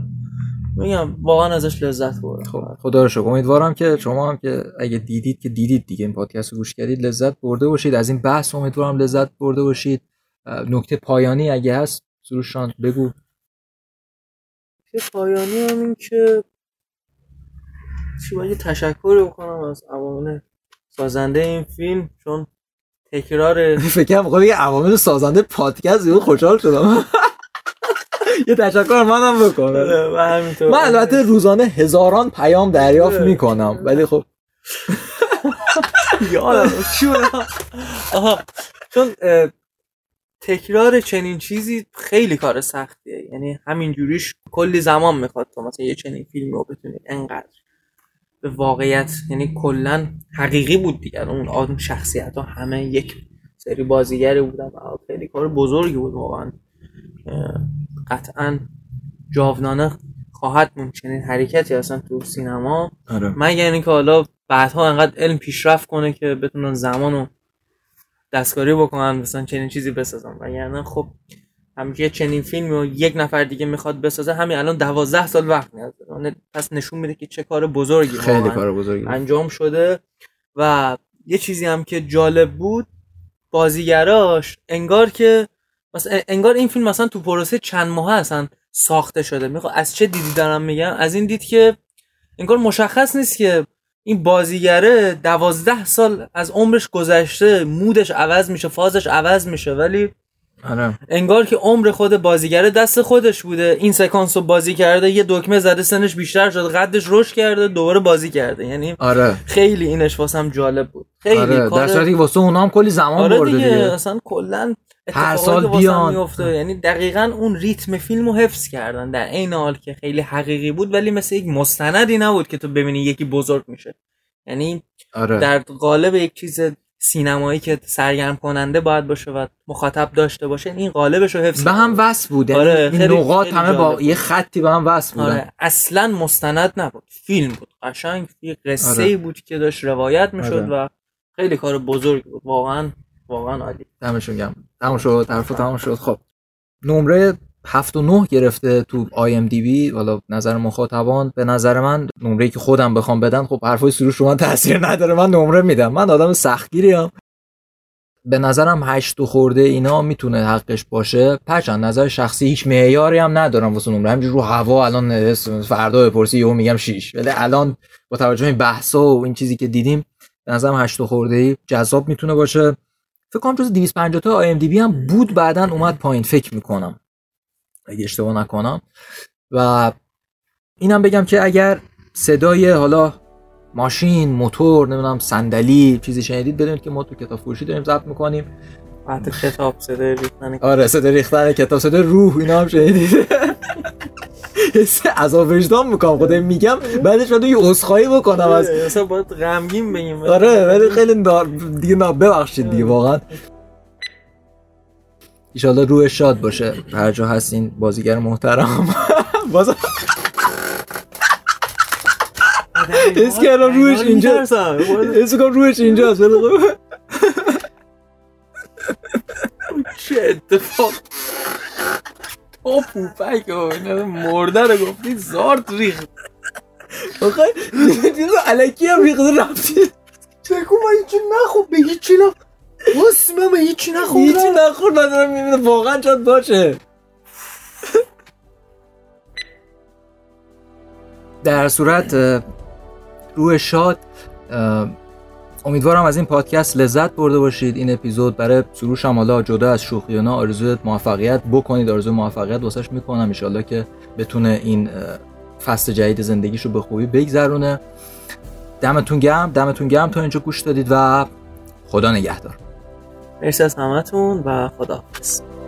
میگم واقعا ازش لذت بردم. خب خدا رو شکر. امیدوارم که شما هم که اگه دیدید که دیدید دیگه، این پادکست رو گوش کردید لذت برده باشید از این بحث، امیدوارم لذت برده باشید. نکته پایانی اگه هست سروشان بگو. پایانی هم این که باید تشکر بکنم از عوامل سازنده این فیلم، چون تکرار فکرم بخواه بگه عوامل سازنده پادکست بود. خوشحال شدم یه تشکر منم بکنم. من البته روزانه هزاران پیام دریافت میکنم، ولی خب یادم چون تکرار چنین چیزی خیلی کار سختیه، یعنی همین جوریش کلی زمان میخواد تا مثلا یه چنین فیلمی رو بتونید انقدر به واقعیت، یعنی کلا حقیقی بود دیگر. اون آدم شخصیت ها همه یک سری بازیگری بودن و خیلی کار بزرگی بود واقعا. قطعا جاودانه خواهد مون چنین حرکتی اصلا تو سینما. آره. من یعنی که حالا بعدها انقدر علم پیشرفت کنه که بتونن زمانو دستکاری بکنن مثلا چنین چیزی بسازن، وگرنه خب همینکه چنین فیلمی رو یک نفر دیگه میخواد بسازه، همین الان 12 سال وقت نیازه. پس نشون میده که چه کار بزرگی خیلی کار بزرگی انجام شده. و یه چیزی هم که جالب بود، بازیگراش انگار که مثلا انگار این فیلم مثلا تو پروسه چند ماه اصلا ساخته شده. میخوام از چه دیدی دارم میگم؟ از این دید که انگار مشخص نیست که این بازیگره 12 سال از عمرش گذشته، مودش عوض میشه، فازش عوض میشه، ولی آره. انگار که عمر خود بازیگره دست خودش بوده، این سکانس رو بازی کرده، یه دکمه زده، سنش بیشتر شد، قدش رشد کرده، دوباره بازی کرده. یعنی آره. خیلی اینش واسم جالب بود. خیلی آره. در صورتی که واسه اونا هم کلی زمان آره برده دیگه. اصلا کلا هر سال بیان میفته، یعنی دقیقاً اون ریتم فیلمو حفظ کردن، در عین حال که خیلی حقیقی بود ولی مثل یک مستندی نبود که تو ببینی یکی بزرگ میشه. یعنی آره. در قالب یک چیز سینمایی که سرگرم کننده باید باشه و مخاطب داشته باشه، این قالبش رو حفظ به هم وصل بود. آره این نقاط همه با یه خطی به هم وصل بودن. آره اصلا مستند نبود، فیلم بود قشنگ، یه قصه آره. بود که داشت روایت میشد آره. و خیلی کار بزرگ بود واقعا عالی. تمومشون گم تموم شد. خب نمره 7.9 گرفته تو IMDb، والا نظر مخاطبان. به نظر من نمره‌ای که خودم بخوام بدم، خب حرفای سروش رو من تاثیر نداره، من نمره میدم، من آدم سختگیریم. به نظرم 8 خورده اینا میتونه حقش باشه. پرچند نظر شخصی، هیچ معیاری هم ندارم واسه نمره، همینجوری رو هوا الان فردا بپرسی یهو میگم 6، ولی الان با توجه به این بحثا و این چیزی که دیدیم به نظرم 8 خورده ای جذاب میتونه باشه. فکر کنم جز 250 تا IMDb هم بود، بعدن اومد پایین فکر میکنم. اگه اشتباه نکنم. و اینم بگم که اگر صدای حالا ماشین، موتور، نمیدونم صندلی، چیزی شنیدید بدونید که ما تو کتاب فروشی داریم ضبط میکنیم. حتی کتاب صدای ریختن، آره صدای ریختن کتاب، صدای روح، اینا هم شنیدید. حس عذاب وجدان میکنم، خودم میگم بعدش باید یه عذرخواهی بکنم از اصلا باید غمگین بگیم. آره ولی خیلی دیگه ببخشید دیگه واقعا. ان شاءالله روح شاد باشه هر جا هستین بازیگر محترم. باز اسکرا روحش اینجا، اسکرا روحش اینجاست. ولی خب چه اتفاق او پوپک او نه مرده رو گفتی زارت ریخت آخه دیدو الکی هم ریخته رفتی چکو من هیچی نخوب به هیچی نخوب بسمه من هیچی نخوب هیچی نخوب ندارم میبینه واقعا چند باشه. در صورت روح شاد، امیدوارم از این پادکست لذت برده باشید. این اپیزود برای سروش هم حالا جدا از شوخی و نه آرزوی موفقیت بکنید، آرزوی موفقیت واسش میکنم ان شاءالله که بتونه این فصل جدید زندگیشو به خوبی بگذرونه. دمتون گرم، دمتون گرم تا اینجا گوش دادید و خدا نگهدار. مرسی از همتون و خداحافظ.